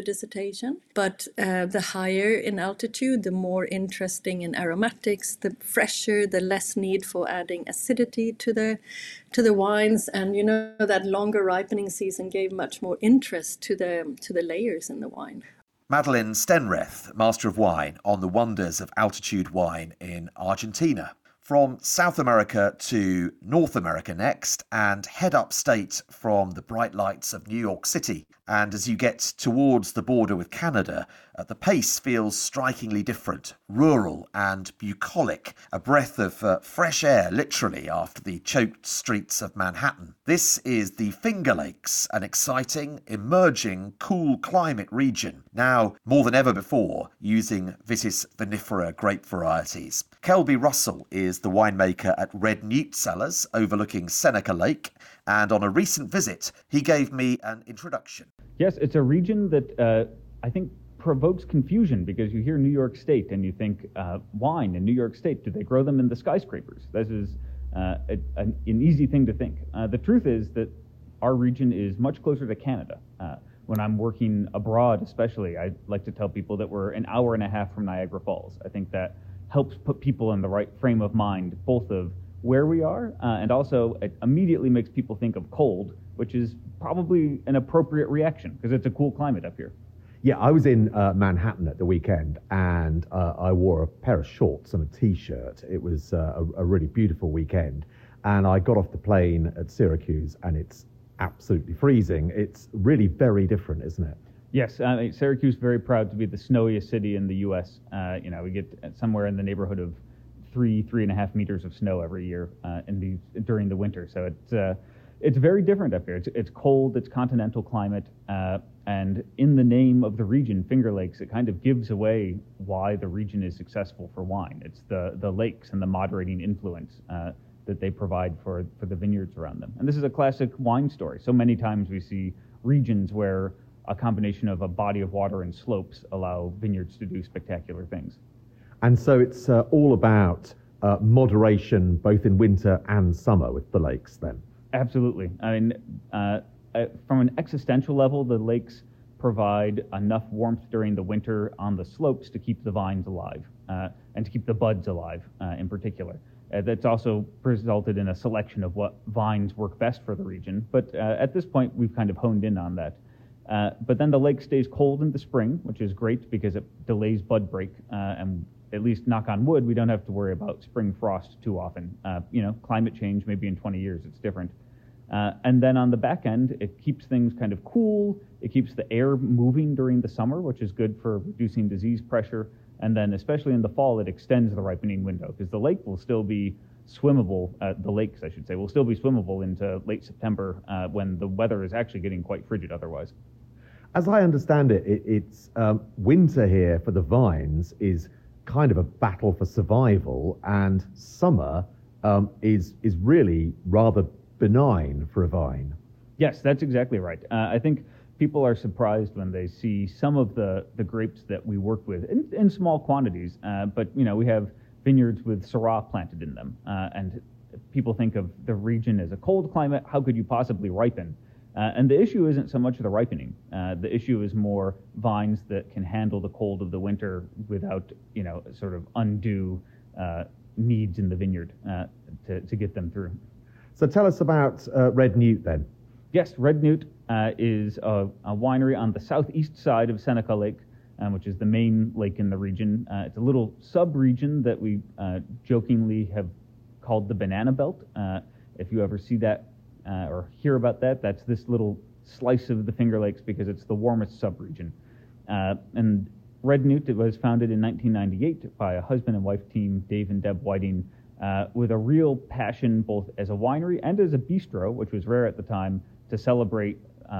dissertation, but the higher in altitude, the more interesting in aromatics, the fresher, the less need for adding acidity to the wines, and you know that longer ripening season gave much more interest to the layers in the wine. Madeleine Stenwreth, Master of Wine, on the wonders of altitude wine in Argentina. From South America to North America next, and head upstate from the bright lights of New York City. And as you get towards the border with Canada, the pace feels strikingly different, rural and bucolic, a breath of fresh air, literally, after the choked streets of Manhattan. This is the Finger Lakes, an exciting, emerging, cool climate region, now more than ever before, using Vitis vinifera grape varieties. Kelby Russell is the winemaker at Red Newt Cellars, overlooking Seneca Lake, and on a recent visit, he gave me an introduction. Yes, it's a region that I think provokes confusion, because you hear New York State and you think wine in New York State, do they grow them in the skyscrapers? This is an easy thing to think. The truth is that our region is much closer to Canada. when I'm working abroad especially, I like to tell people that we're an hour and a half from Niagara Falls. I think that helps put people in the right frame of mind, both of where we are, and also it immediately makes people think of cold, which is probably an appropriate reaction because it's a cool climate up here. Yeah, I was in Manhattan at the weekend, and I wore a pair of shorts and a T-shirt. It was a really beautiful weekend, and I got off the plane at Syracuse, and it's absolutely freezing. It's really very different, isn't it? Yes, Syracuse very proud to be the snowiest city in the U.S. You know, we get somewhere in the neighborhood of 3.5 meters of snow every year during the winter. So it's very different up here. It's cold, it's continental climate, and in the name of the region, Finger Lakes, it kind of gives away why the region is successful for wine. It's the lakes and the moderating influence that they provide for the vineyards around them. And this is a classic wine story. So many times we see regions where a combination of a body of water and slopes allow vineyards to do spectacular things. And so it's all about moderation, both in winter and summer with the lakes then. Absolutely. I mean, from an existential level, the lakes provide enough warmth during the winter on the slopes to keep the vines alive and to keep the buds alive in particular. That's also resulted in a selection of what vines work best for the region. But at this point, we've kind of honed in on that. But then the lake stays cold in the spring, which is great because it delays bud break. And at least, knock on wood, we don't have to worry about spring frost too often. You know, climate change, maybe in 20 years, it's different. And then on the back end, it keeps things kind of cool. It keeps the air moving during the summer, which is good for reducing disease pressure. And then especially in the fall, it extends the ripening window because the lake will still be swimmable, the lakes, I should say, will still be swimmable into late September when the weather is actually getting quite frigid otherwise. As I understand it, it's winter here for the vines is kind of a battle for survival, and summer is really rather benign for a vine. Yes, that's exactly right. I think people are surprised when they see some of the grapes that we work with in small quantities, but you know, we have vineyards with Syrah planted in them, and people think of the region as a cold climate. How could you possibly ripen? And the issue isn't so much the ripening. The issue is more vines that can handle the cold of the winter without, you know, sort of undue needs in the vineyard to get them through. So tell us about Red Newt then. Yes, Red Newt is a winery on the southeast side of Seneca Lake, which is the main lake in the region. It's a little sub-region that we jokingly have called the Banana Belt. If you ever see that or hear about that, that's this little slice of the Finger Lakes because it's the warmest subregion. And Red Newt was founded in 1998 by a husband and wife team, Dave and Deb Whiting, with a real passion both as a winery and as a bistro, which was rare at the time, to celebrate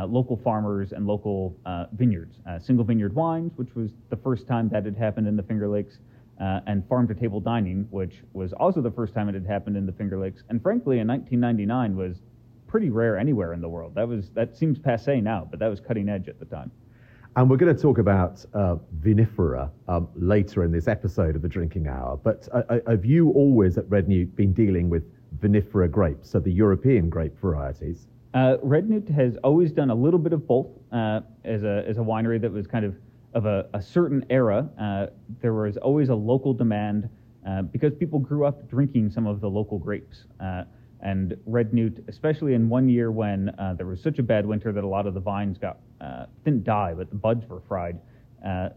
local farmers and local vineyards. Single vineyard wines, which was the first time that had happened in the Finger Lakes, and farm-to-table dining, which was also the first time it had happened in the Finger Lakes. And frankly, in 1999 was pretty rare anywhere in the world. That seems passé now, but that was cutting edge at the time. And we're going to talk about vinifera later in this episode of the Drinking Hour, but have you always at Red Newt been dealing with vinifera grapes, so the European grape varieties? Red Newt has always done a little bit of both. As a winery that was kind of a certain era, there was always a local demand because people grew up drinking some of the local grapes. And Red Newt, especially in one year when there was such a bad winter that a lot of the vines didn't die, but the buds were fried,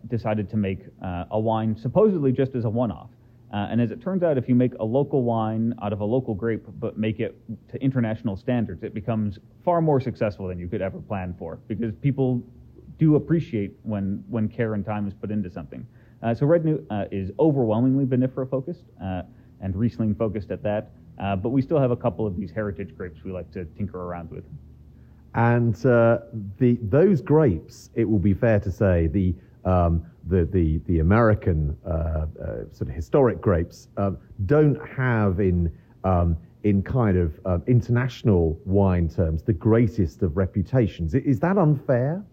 decided to make a wine supposedly just as a one-off. And as it turns out, if you make a local wine out of a local grape, but make it to international standards, it becomes far more successful than you could ever plan for, because people do appreciate when care and time is put into something. So Red Newt is overwhelmingly vinifera-focused and Riesling-focused at that. But we still have a couple of these heritage grapes we like to tinker around with. And those grapes, it will be fair to say, the American sort of historic grapes don't have in kind of international wine terms the greatest of reputations. Is that unfair?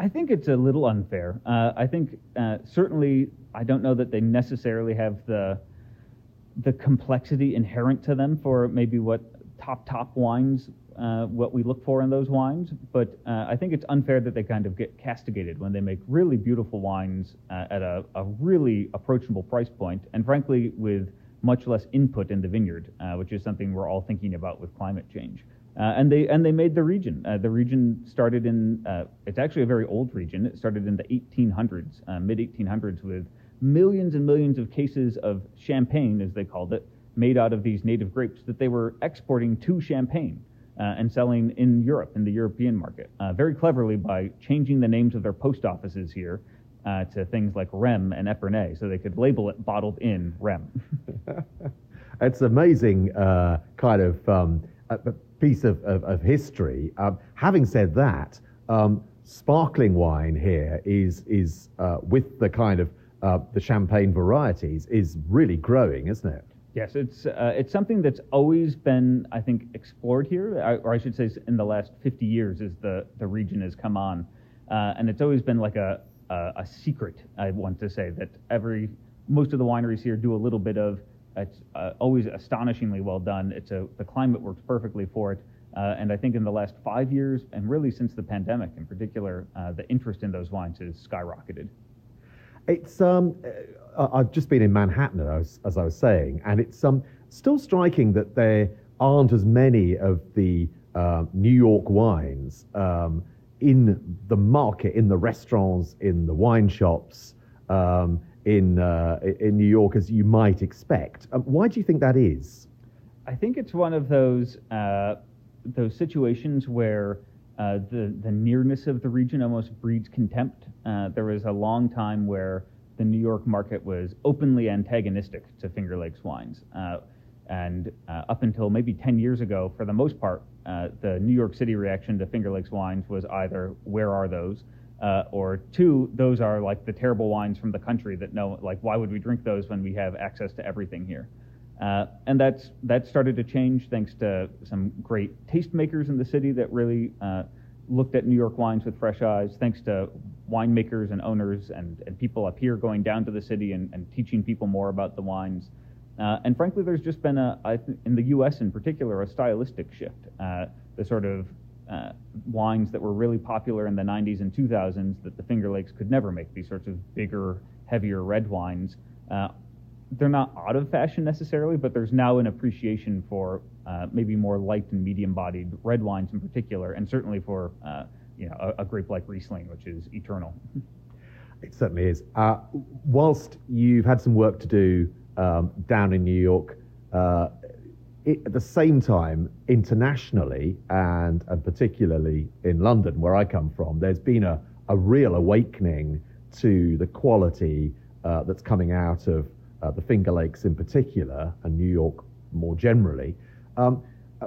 I think it's a little unfair. I think certainly I don't know that they necessarily have the complexity inherent to them for maybe what top wines what we look for in those wines, but I think it's unfair that they kind of get castigated when they make really beautiful wines at a really approachable price point, and frankly with much less input in the vineyard, which is something we're all thinking about with climate change. And they made the region. The region started in, it's actually a very old region. It started in the 1800s, mid-1800s, with millions and millions of cases of champagne, as they called it, made out of these native grapes that they were exporting to Champagne and selling in Europe, in the European market, very cleverly by changing the names of their post offices here to things like Rheims and Épernay, so they could label it bottled in Rheims. It's amazing kind of piece of history. Having said that, sparkling wine here is with the kind of the Champagne varieties is really growing, isn't it? Yes, it's something that's always been, I think, explored here, or I should say in the last 50 years as the region has come on. And it's always been like a secret, I want to say, that most of the wineries here do a little bit of. It's always astonishingly well done. The climate works perfectly for it. And I think in the last 5 years, and really since the pandemic in particular, the interest in those wines has skyrocketed. It's I've just been in Manhattan, as I was saying, and it's still striking that there aren't as many of the New York wines in the market, in the restaurants, in the wine shops in New York as you might expect. Why do you think that is? I think it's one of those situations where the nearness of the region almost breeds contempt. There was a long time where the New York market was openly antagonistic to Finger Lakes wines. And up until maybe 10 years ago, for the most part, the New York City reaction to Finger Lakes wines was either, where are those? Or two, those are like the terrible wines from the country that why would we drink those when we have access to everything here? And that started to change thanks to some great tastemakers in the city that really looked at New York wines with fresh eyes, thanks to winemakers and owners and people up here going down to the city and teaching people more about the wines. And frankly, there's just been, in the U.S. in particular, a stylistic shift. The sort of wines that were really popular in the 90s and 2000s that the Finger Lakes could never make, these sorts of bigger, heavier red wines, they're not out of fashion necessarily, but there's now an appreciation for maybe more light and medium-bodied red wines in particular, and certainly for a grape like Riesling, which is eternal. It certainly is. Whilst you've had some work to do down in New York, at the same time, internationally, and particularly in London, where I come from, there's been a real awakening to the quality that's coming out of the Finger Lakes in particular, and New York more generally.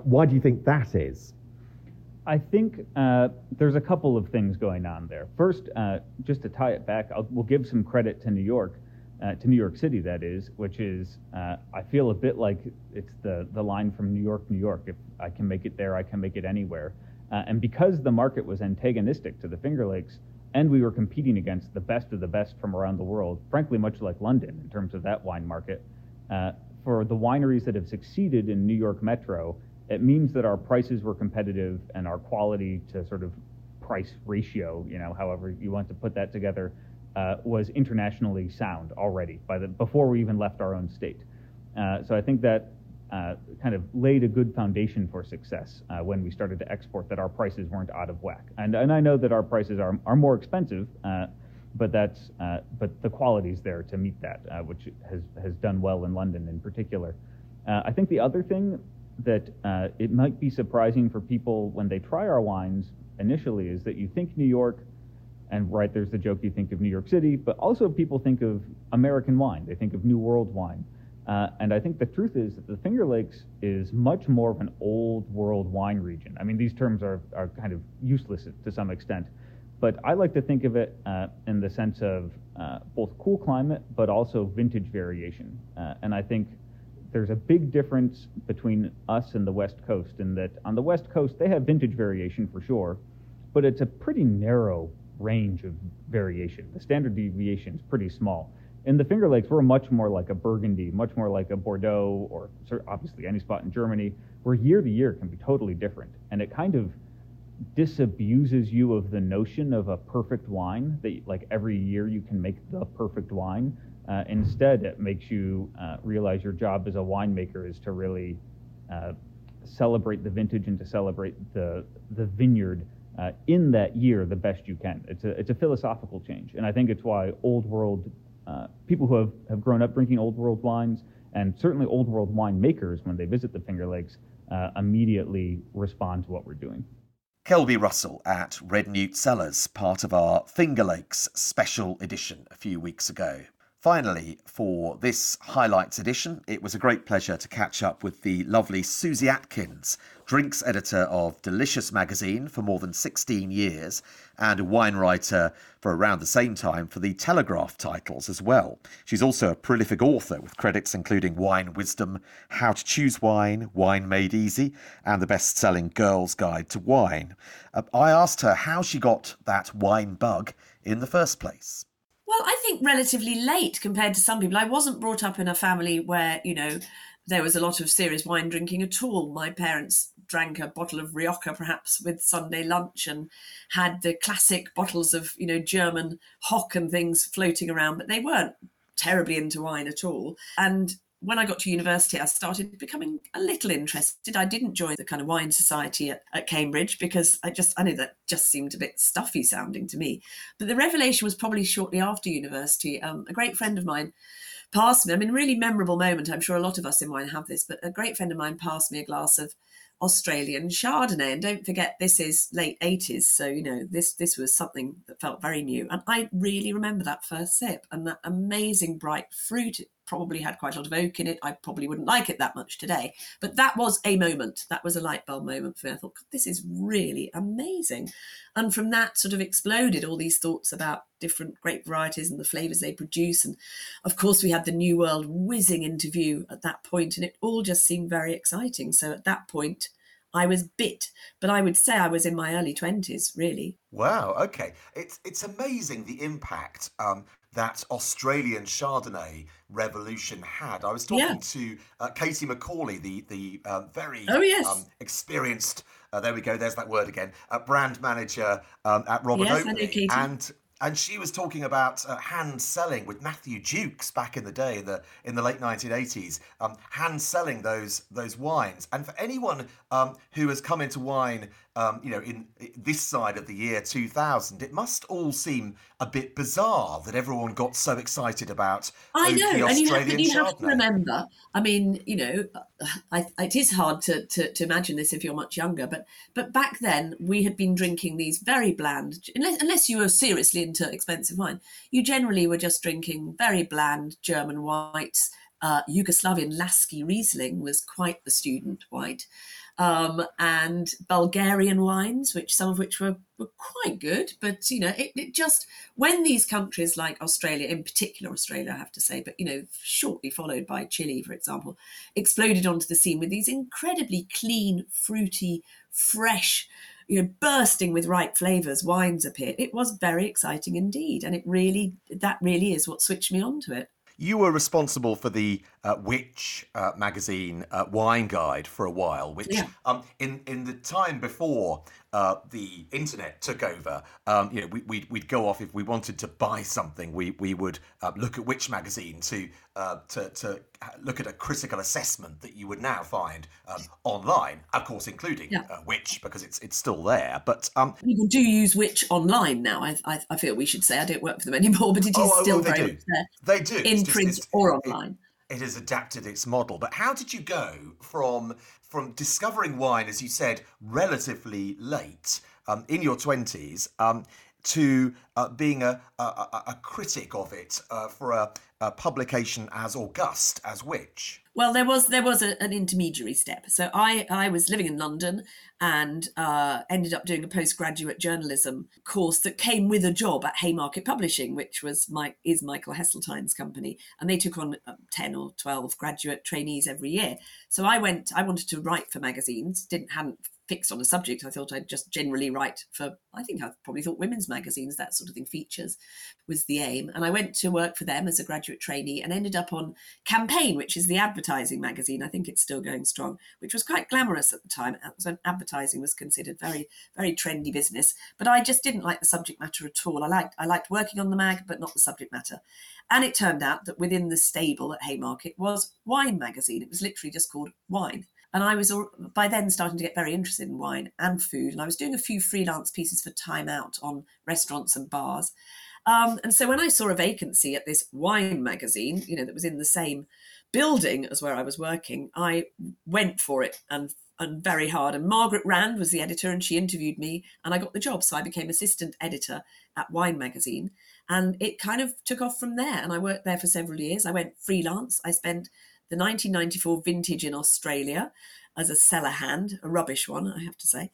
Why do you think that is? I think there's a couple of things going on there. First, just to tie it back, we'll give some credit to New York, to New York City, that is, which is, I feel a bit like it's the line from New York, New York. If I can make it there, I can make it anywhere. And because the market was antagonistic to the Finger Lakes, and we were competing against the best of the best from around the world, frankly, much like London in terms of that wine market. For the wineries that have succeeded in New York Metro, it means that our prices were competitive and our quality to sort of price ratio, however you want to put that together, was internationally sound already before we even left our own state. So I think that kind of laid a good foundation for success when we started to export, that our prices weren't out of whack. And I know that our prices are more expensive, but the quality's there to meet that, which has done well in London in particular. I think the other thing that it might be surprising for people when they try our wines initially is that you think New York, and right, there's the joke, you think of New York City, but also people think of American wine, they think of New World wine. And I think the truth is that the Finger Lakes is much more of an old world wine region. I mean, these terms are kind of useless to some extent, but I like to think of it in the sense of both cool climate, but also vintage variation. And I think there's a big difference between us and the West Coast, in that on the West Coast, they have vintage variation for sure, but it's a pretty narrow range of variation. The standard deviation is pretty small. In the Finger Lakes, we're much more like a Burgundy, much more like a Bordeaux, or obviously any spot in Germany, where year to year can be totally different. And it kind of disabuses you of the notion of a perfect wine, that like every year you can make the perfect wine. Instead, it makes you realize your job as a winemaker is to really celebrate the vintage and to celebrate the vineyard in that year the best you can. It's a philosophical change, and I think it's why old world people who have grown up drinking old world wines, and certainly old world winemakers when they visit the Finger Lakes, immediately respond to what we're doing. Kelby Russell at Red Newt Cellars, part of our Finger Lakes special edition a few weeks ago. Finally, for this highlights edition, it was a great pleasure to catch up with the lovely Susie Atkins, drinks editor of Delicious magazine for more than 16 years and a wine writer for around the same time for the Telegraph titles as well. She's also a prolific author with credits including Wine Wisdom, How to Choose Wine, Wine Made Easy, and the best-selling Girl's Guide to Wine. I asked her how she got that wine bug in the first place. Well, I think relatively late compared to some people. I wasn't brought up in a family where, you know, there was a lot of serious wine drinking at all. My parents drank a bottle of Rioja perhaps with Sunday lunch and had the classic bottles of, you know, German hock and things floating around, but they weren't terribly into wine at all. And when I got to university, I started becoming a little interested. I didn't join the kind of wine society at Cambridge because I know that just seemed a bit stuffy sounding to me. But the revelation was probably shortly after university. A great friend of mine passed me, I mean, really memorable moment. I'm sure a lot of us in wine have this, but a great friend of mine passed me a glass of Australian Chardonnay. And don't forget, this is late 80s. So, you know, this was something that felt very new. And I really remember that first sip and that amazing bright fruit. It probably had quite a lot of oak in it. I probably wouldn't like it that much today. But that was a moment. That was a light bulb moment for me. I thought, God, this is really amazing. And from that sort of exploded all these thoughts about different grape varieties and the flavours they produce. And of course, we had the New World whizzing into view at that point, and it all just seemed very exciting. So at that point, I was bit, but I would say I was in my early 20s, really. Wow, OK. It's amazing the impact that Australian Chardonnay revolution had. I was talking to Katie McCauley, the very experienced, there we go, there's that word again, brand manager at Robert Oakley. And she was talking about hand selling with Matthew Jukes back in the day, in the late 1980s, hand selling those wines. And for anyone who has come into wine, you know, in this side of the year 2000, it must all seem a bit bizarre that everyone got so excited about. I know, and you have to remember. I mean, you know, it is hard to imagine this if you're much younger, but back then we had been drinking these very bland, unless you were seriously into expensive wine, you generally were just drinking very bland German whites. Yugoslavian Lasky Riesling was quite the student white, and Bulgarian wines, which some of which were quite good, but you know, it just, when these countries like Australia, in particular Australia, I have to say, but you know, shortly followed by Chile, for example, exploded onto the scene with these incredibly clean, fruity, fresh, you know, bursting with ripe flavours, wines appeared. It was very exciting indeed, and that really is what switched me on to it. You were responsible for the Which magazine wine guide for a while, which in the time before the internet took over, you know, we'd go off if we wanted to buy something, we would look at Which magazine to look at a critical assessment that you would now find online, of course, including Which, because it's still there. But people do use Which online now. I feel we should say I don't work for them anymore, but it is still very much there. They do in print or online. It has adapted its model. But how did you go from discovering wine, as you said, relatively late in your 20s to being a critic of it for a publication as august as Which? Well, there was an intermediary step. So I was living in London and ended up doing a postgraduate journalism course that came with a job at Haymarket Publishing, which was is Michael Heseltine's company, and they took on 10 or 12 graduate trainees every year. So I wanted to write for magazines, hadn't fixed on a subject. I thought I'd just generally write for, I think I probably thought women's magazines, that sort of thing, features was the aim. And I went to work for them as a graduate trainee and ended up on Campaign, which is the advertising magazine. I think it's still going strong, which was quite glamorous at the time. So advertising was considered very, very trendy business. But I just didn't like the subject matter at all. I liked working on the mag, but not the subject matter. And it turned out that within the stable at Haymarket was Wine magazine. It was literally just called Wine. And I was by then starting to get very interested in wine and food. And I was doing a few freelance pieces for Time Out on restaurants and bars. And so when I saw a vacancy at this Wine magazine, you know, that was in the same building as where I was working, I went for it and very hard. And Margaret Rand was the editor and she interviewed me and I got the job. So I became assistant editor at Wine magazine. And it kind of took off from there. And I worked there for several years. I went freelance. I spent the 1994 vintage in Australia as a cellar hand, a rubbish one, I have to say.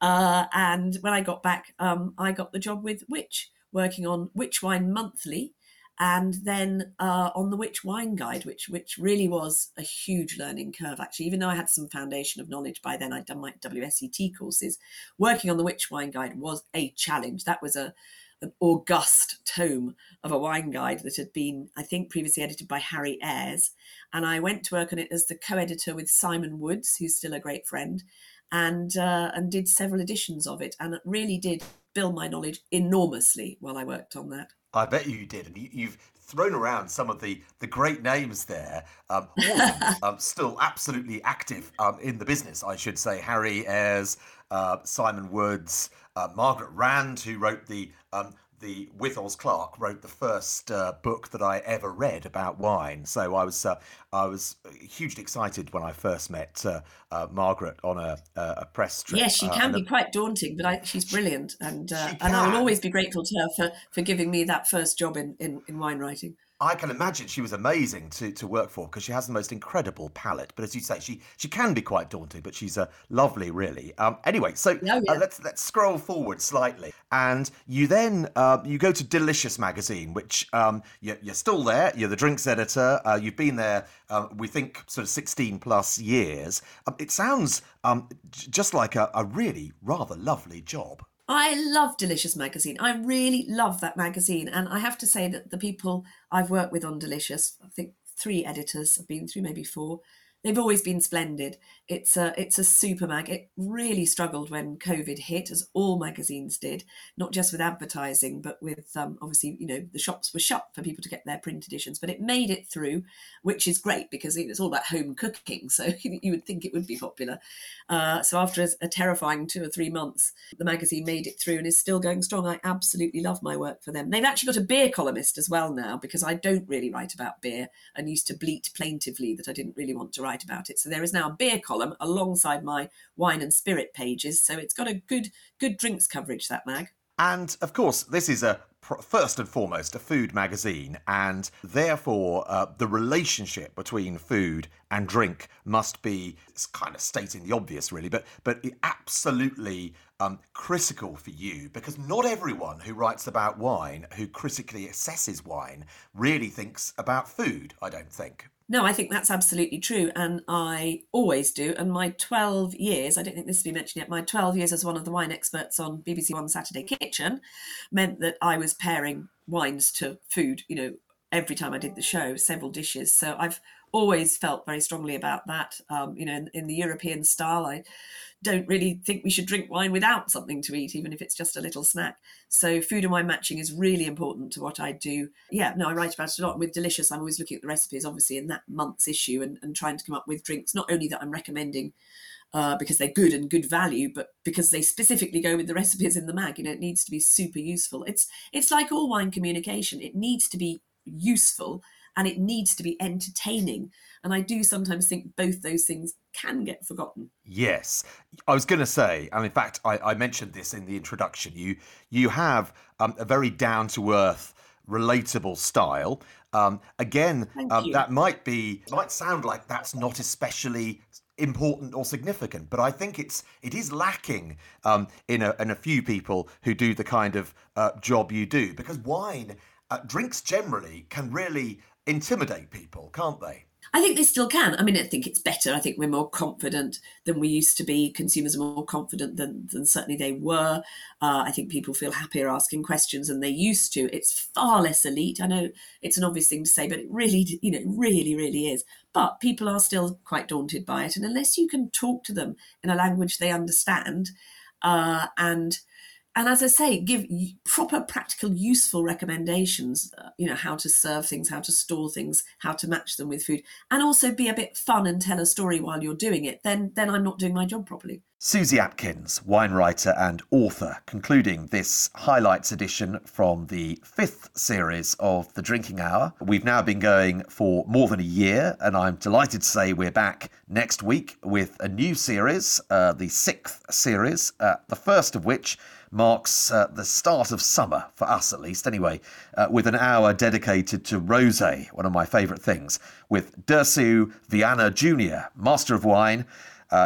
And when I got back, I got the job with Which, working on Which Wine Monthly, and then on the Which Wine Guide, which really was a huge learning curve, actually. Even though I had some foundation of knowledge by then, I'd done my WSET courses. Working on the Which Wine Guide was a challenge. That was an august tome of a wine guide that had been, I think, previously edited by Harry Ayres. And I went to work on it as the co-editor with Simon Woods, who's still a great friend, and did several editions of it. And it really did build my knowledge enormously while I worked on that. I bet you did. And you've thrown around some of the great names there, all of them still absolutely active in the business, I should say. Harry Ayres, Simon Woods, Margaret Rand, who wrote the with Oz Clarke wrote the first book that I ever read about wine. So I was hugely excited when I first met Margaret on a press trip. Yes, she can be quite daunting, but she's brilliant, and I will always be grateful to her for giving me that first job in wine writing. I can imagine she was amazing to work for because she has the most incredible palate. But as you say, she can be quite daunting, but she's lovely, really. Anyway, so let's scroll forward slightly. And you then you go to Delicious magazine, which you're still there. You're the drinks editor. You've been there, we think, sort of 16 plus years. It sounds just like a really rather lovely job. I love Delicious magazine. I really love that magazine. And I have to say that the people I've worked with on Delicious, I think 3 editors have been through, maybe 4. They've always been splendid. It's a super mag. It really struggled when COVID hit, as all magazines did, not just with advertising, but with obviously, you know, the shops were shut for people to get their print editions. But it made it through, which is great because it's all about home cooking. So you would think it would be popular. So after a terrifying 2 or 3 months, the magazine made it through and is still going strong. I absolutely love my work for them. They've actually got a beer columnist as well now, because I don't really write about beer and used to bleat plaintively that I didn't really want to write about it. So there is now a beer column alongside my wine and spirit pages. So it's got a good drinks coverage, that mag. And of course, this is first and foremost a food magazine, and therefore the relationship between food and drink must be, it's kind of stating the obvious really, but absolutely critical for you, because not everyone who writes about wine, who critically assesses wine, really thinks about food, I don't think. No, I think that's absolutely true. And I always do. And my 12 years, I don't think this has been mentioned yet, my 12 years as one of the wine experts on BBC One Saturday Kitchen meant that I was pairing wines to food, you know, every time I did the show, several dishes. So I've always felt very strongly about that. You know, in the European style, I don't really think we should drink wine without something to eat, even if it's just a little snack. So food and wine matching is really important to what I do. Yeah, no, I write about it a lot. With Delicious, I'm always looking at the recipes, obviously, in that month's issue and trying to come up with drinks, not only that I'm recommending because they're good and good value, but because they specifically go with the recipes in the mag. You know, it needs to be super useful. It's like all wine communication. It needs to be useful and it needs to be entertaining. And I do sometimes think both those things can get forgotten. Yes. I was going to say, and in fact, I mentioned this in the introduction, you have a very down-to-earth, relatable style. Again, that might sound like that's not especially important or significant, but I think it is lacking in a few people who do the kind of job you do, because wine, drinks generally can really intimidate people, can't they? I think they still can. I mean, I think it's better. I think we're more confident than we used to be. Consumers are more confident than certainly they were. I think people feel happier asking questions than they used to. It's far less elite. I know it's an obvious thing to say, but it really, you know, really is. But people are still quite daunted by it. And unless you can talk to them in a language they understand, and as I say, give proper, practical, useful recommendations, you know, how to serve things, how to store things, how to match them with food, and also be a bit fun and tell a story while you're doing it, then I'm not doing my job properly. Susie Atkins, wine writer and author, concluding this highlights edition from the 5th series of The Drinking Hour. We've now been going for more than a year, and I'm delighted to say we're back next week with a new series, the 6th series, the first of which marks the start of summer, for us at least, anyway, with an hour dedicated to rosé, one of my favourite things, with Dersu Viana Jr., Master of Wine.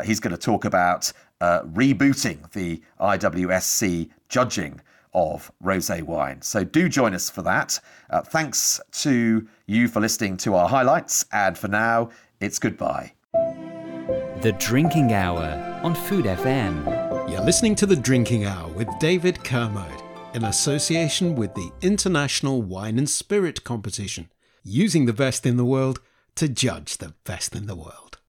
He's going to talk about rebooting the IWSC judging of rosé wine. So do join us for that. Thanks to you for listening to our highlights, and for now, it's goodbye. The Drinking Hour on Food FM. You're listening to The Drinking Hour with David Kermode in association with the International Wine and Spirit Competition, using the best in the world to judge the best in the world.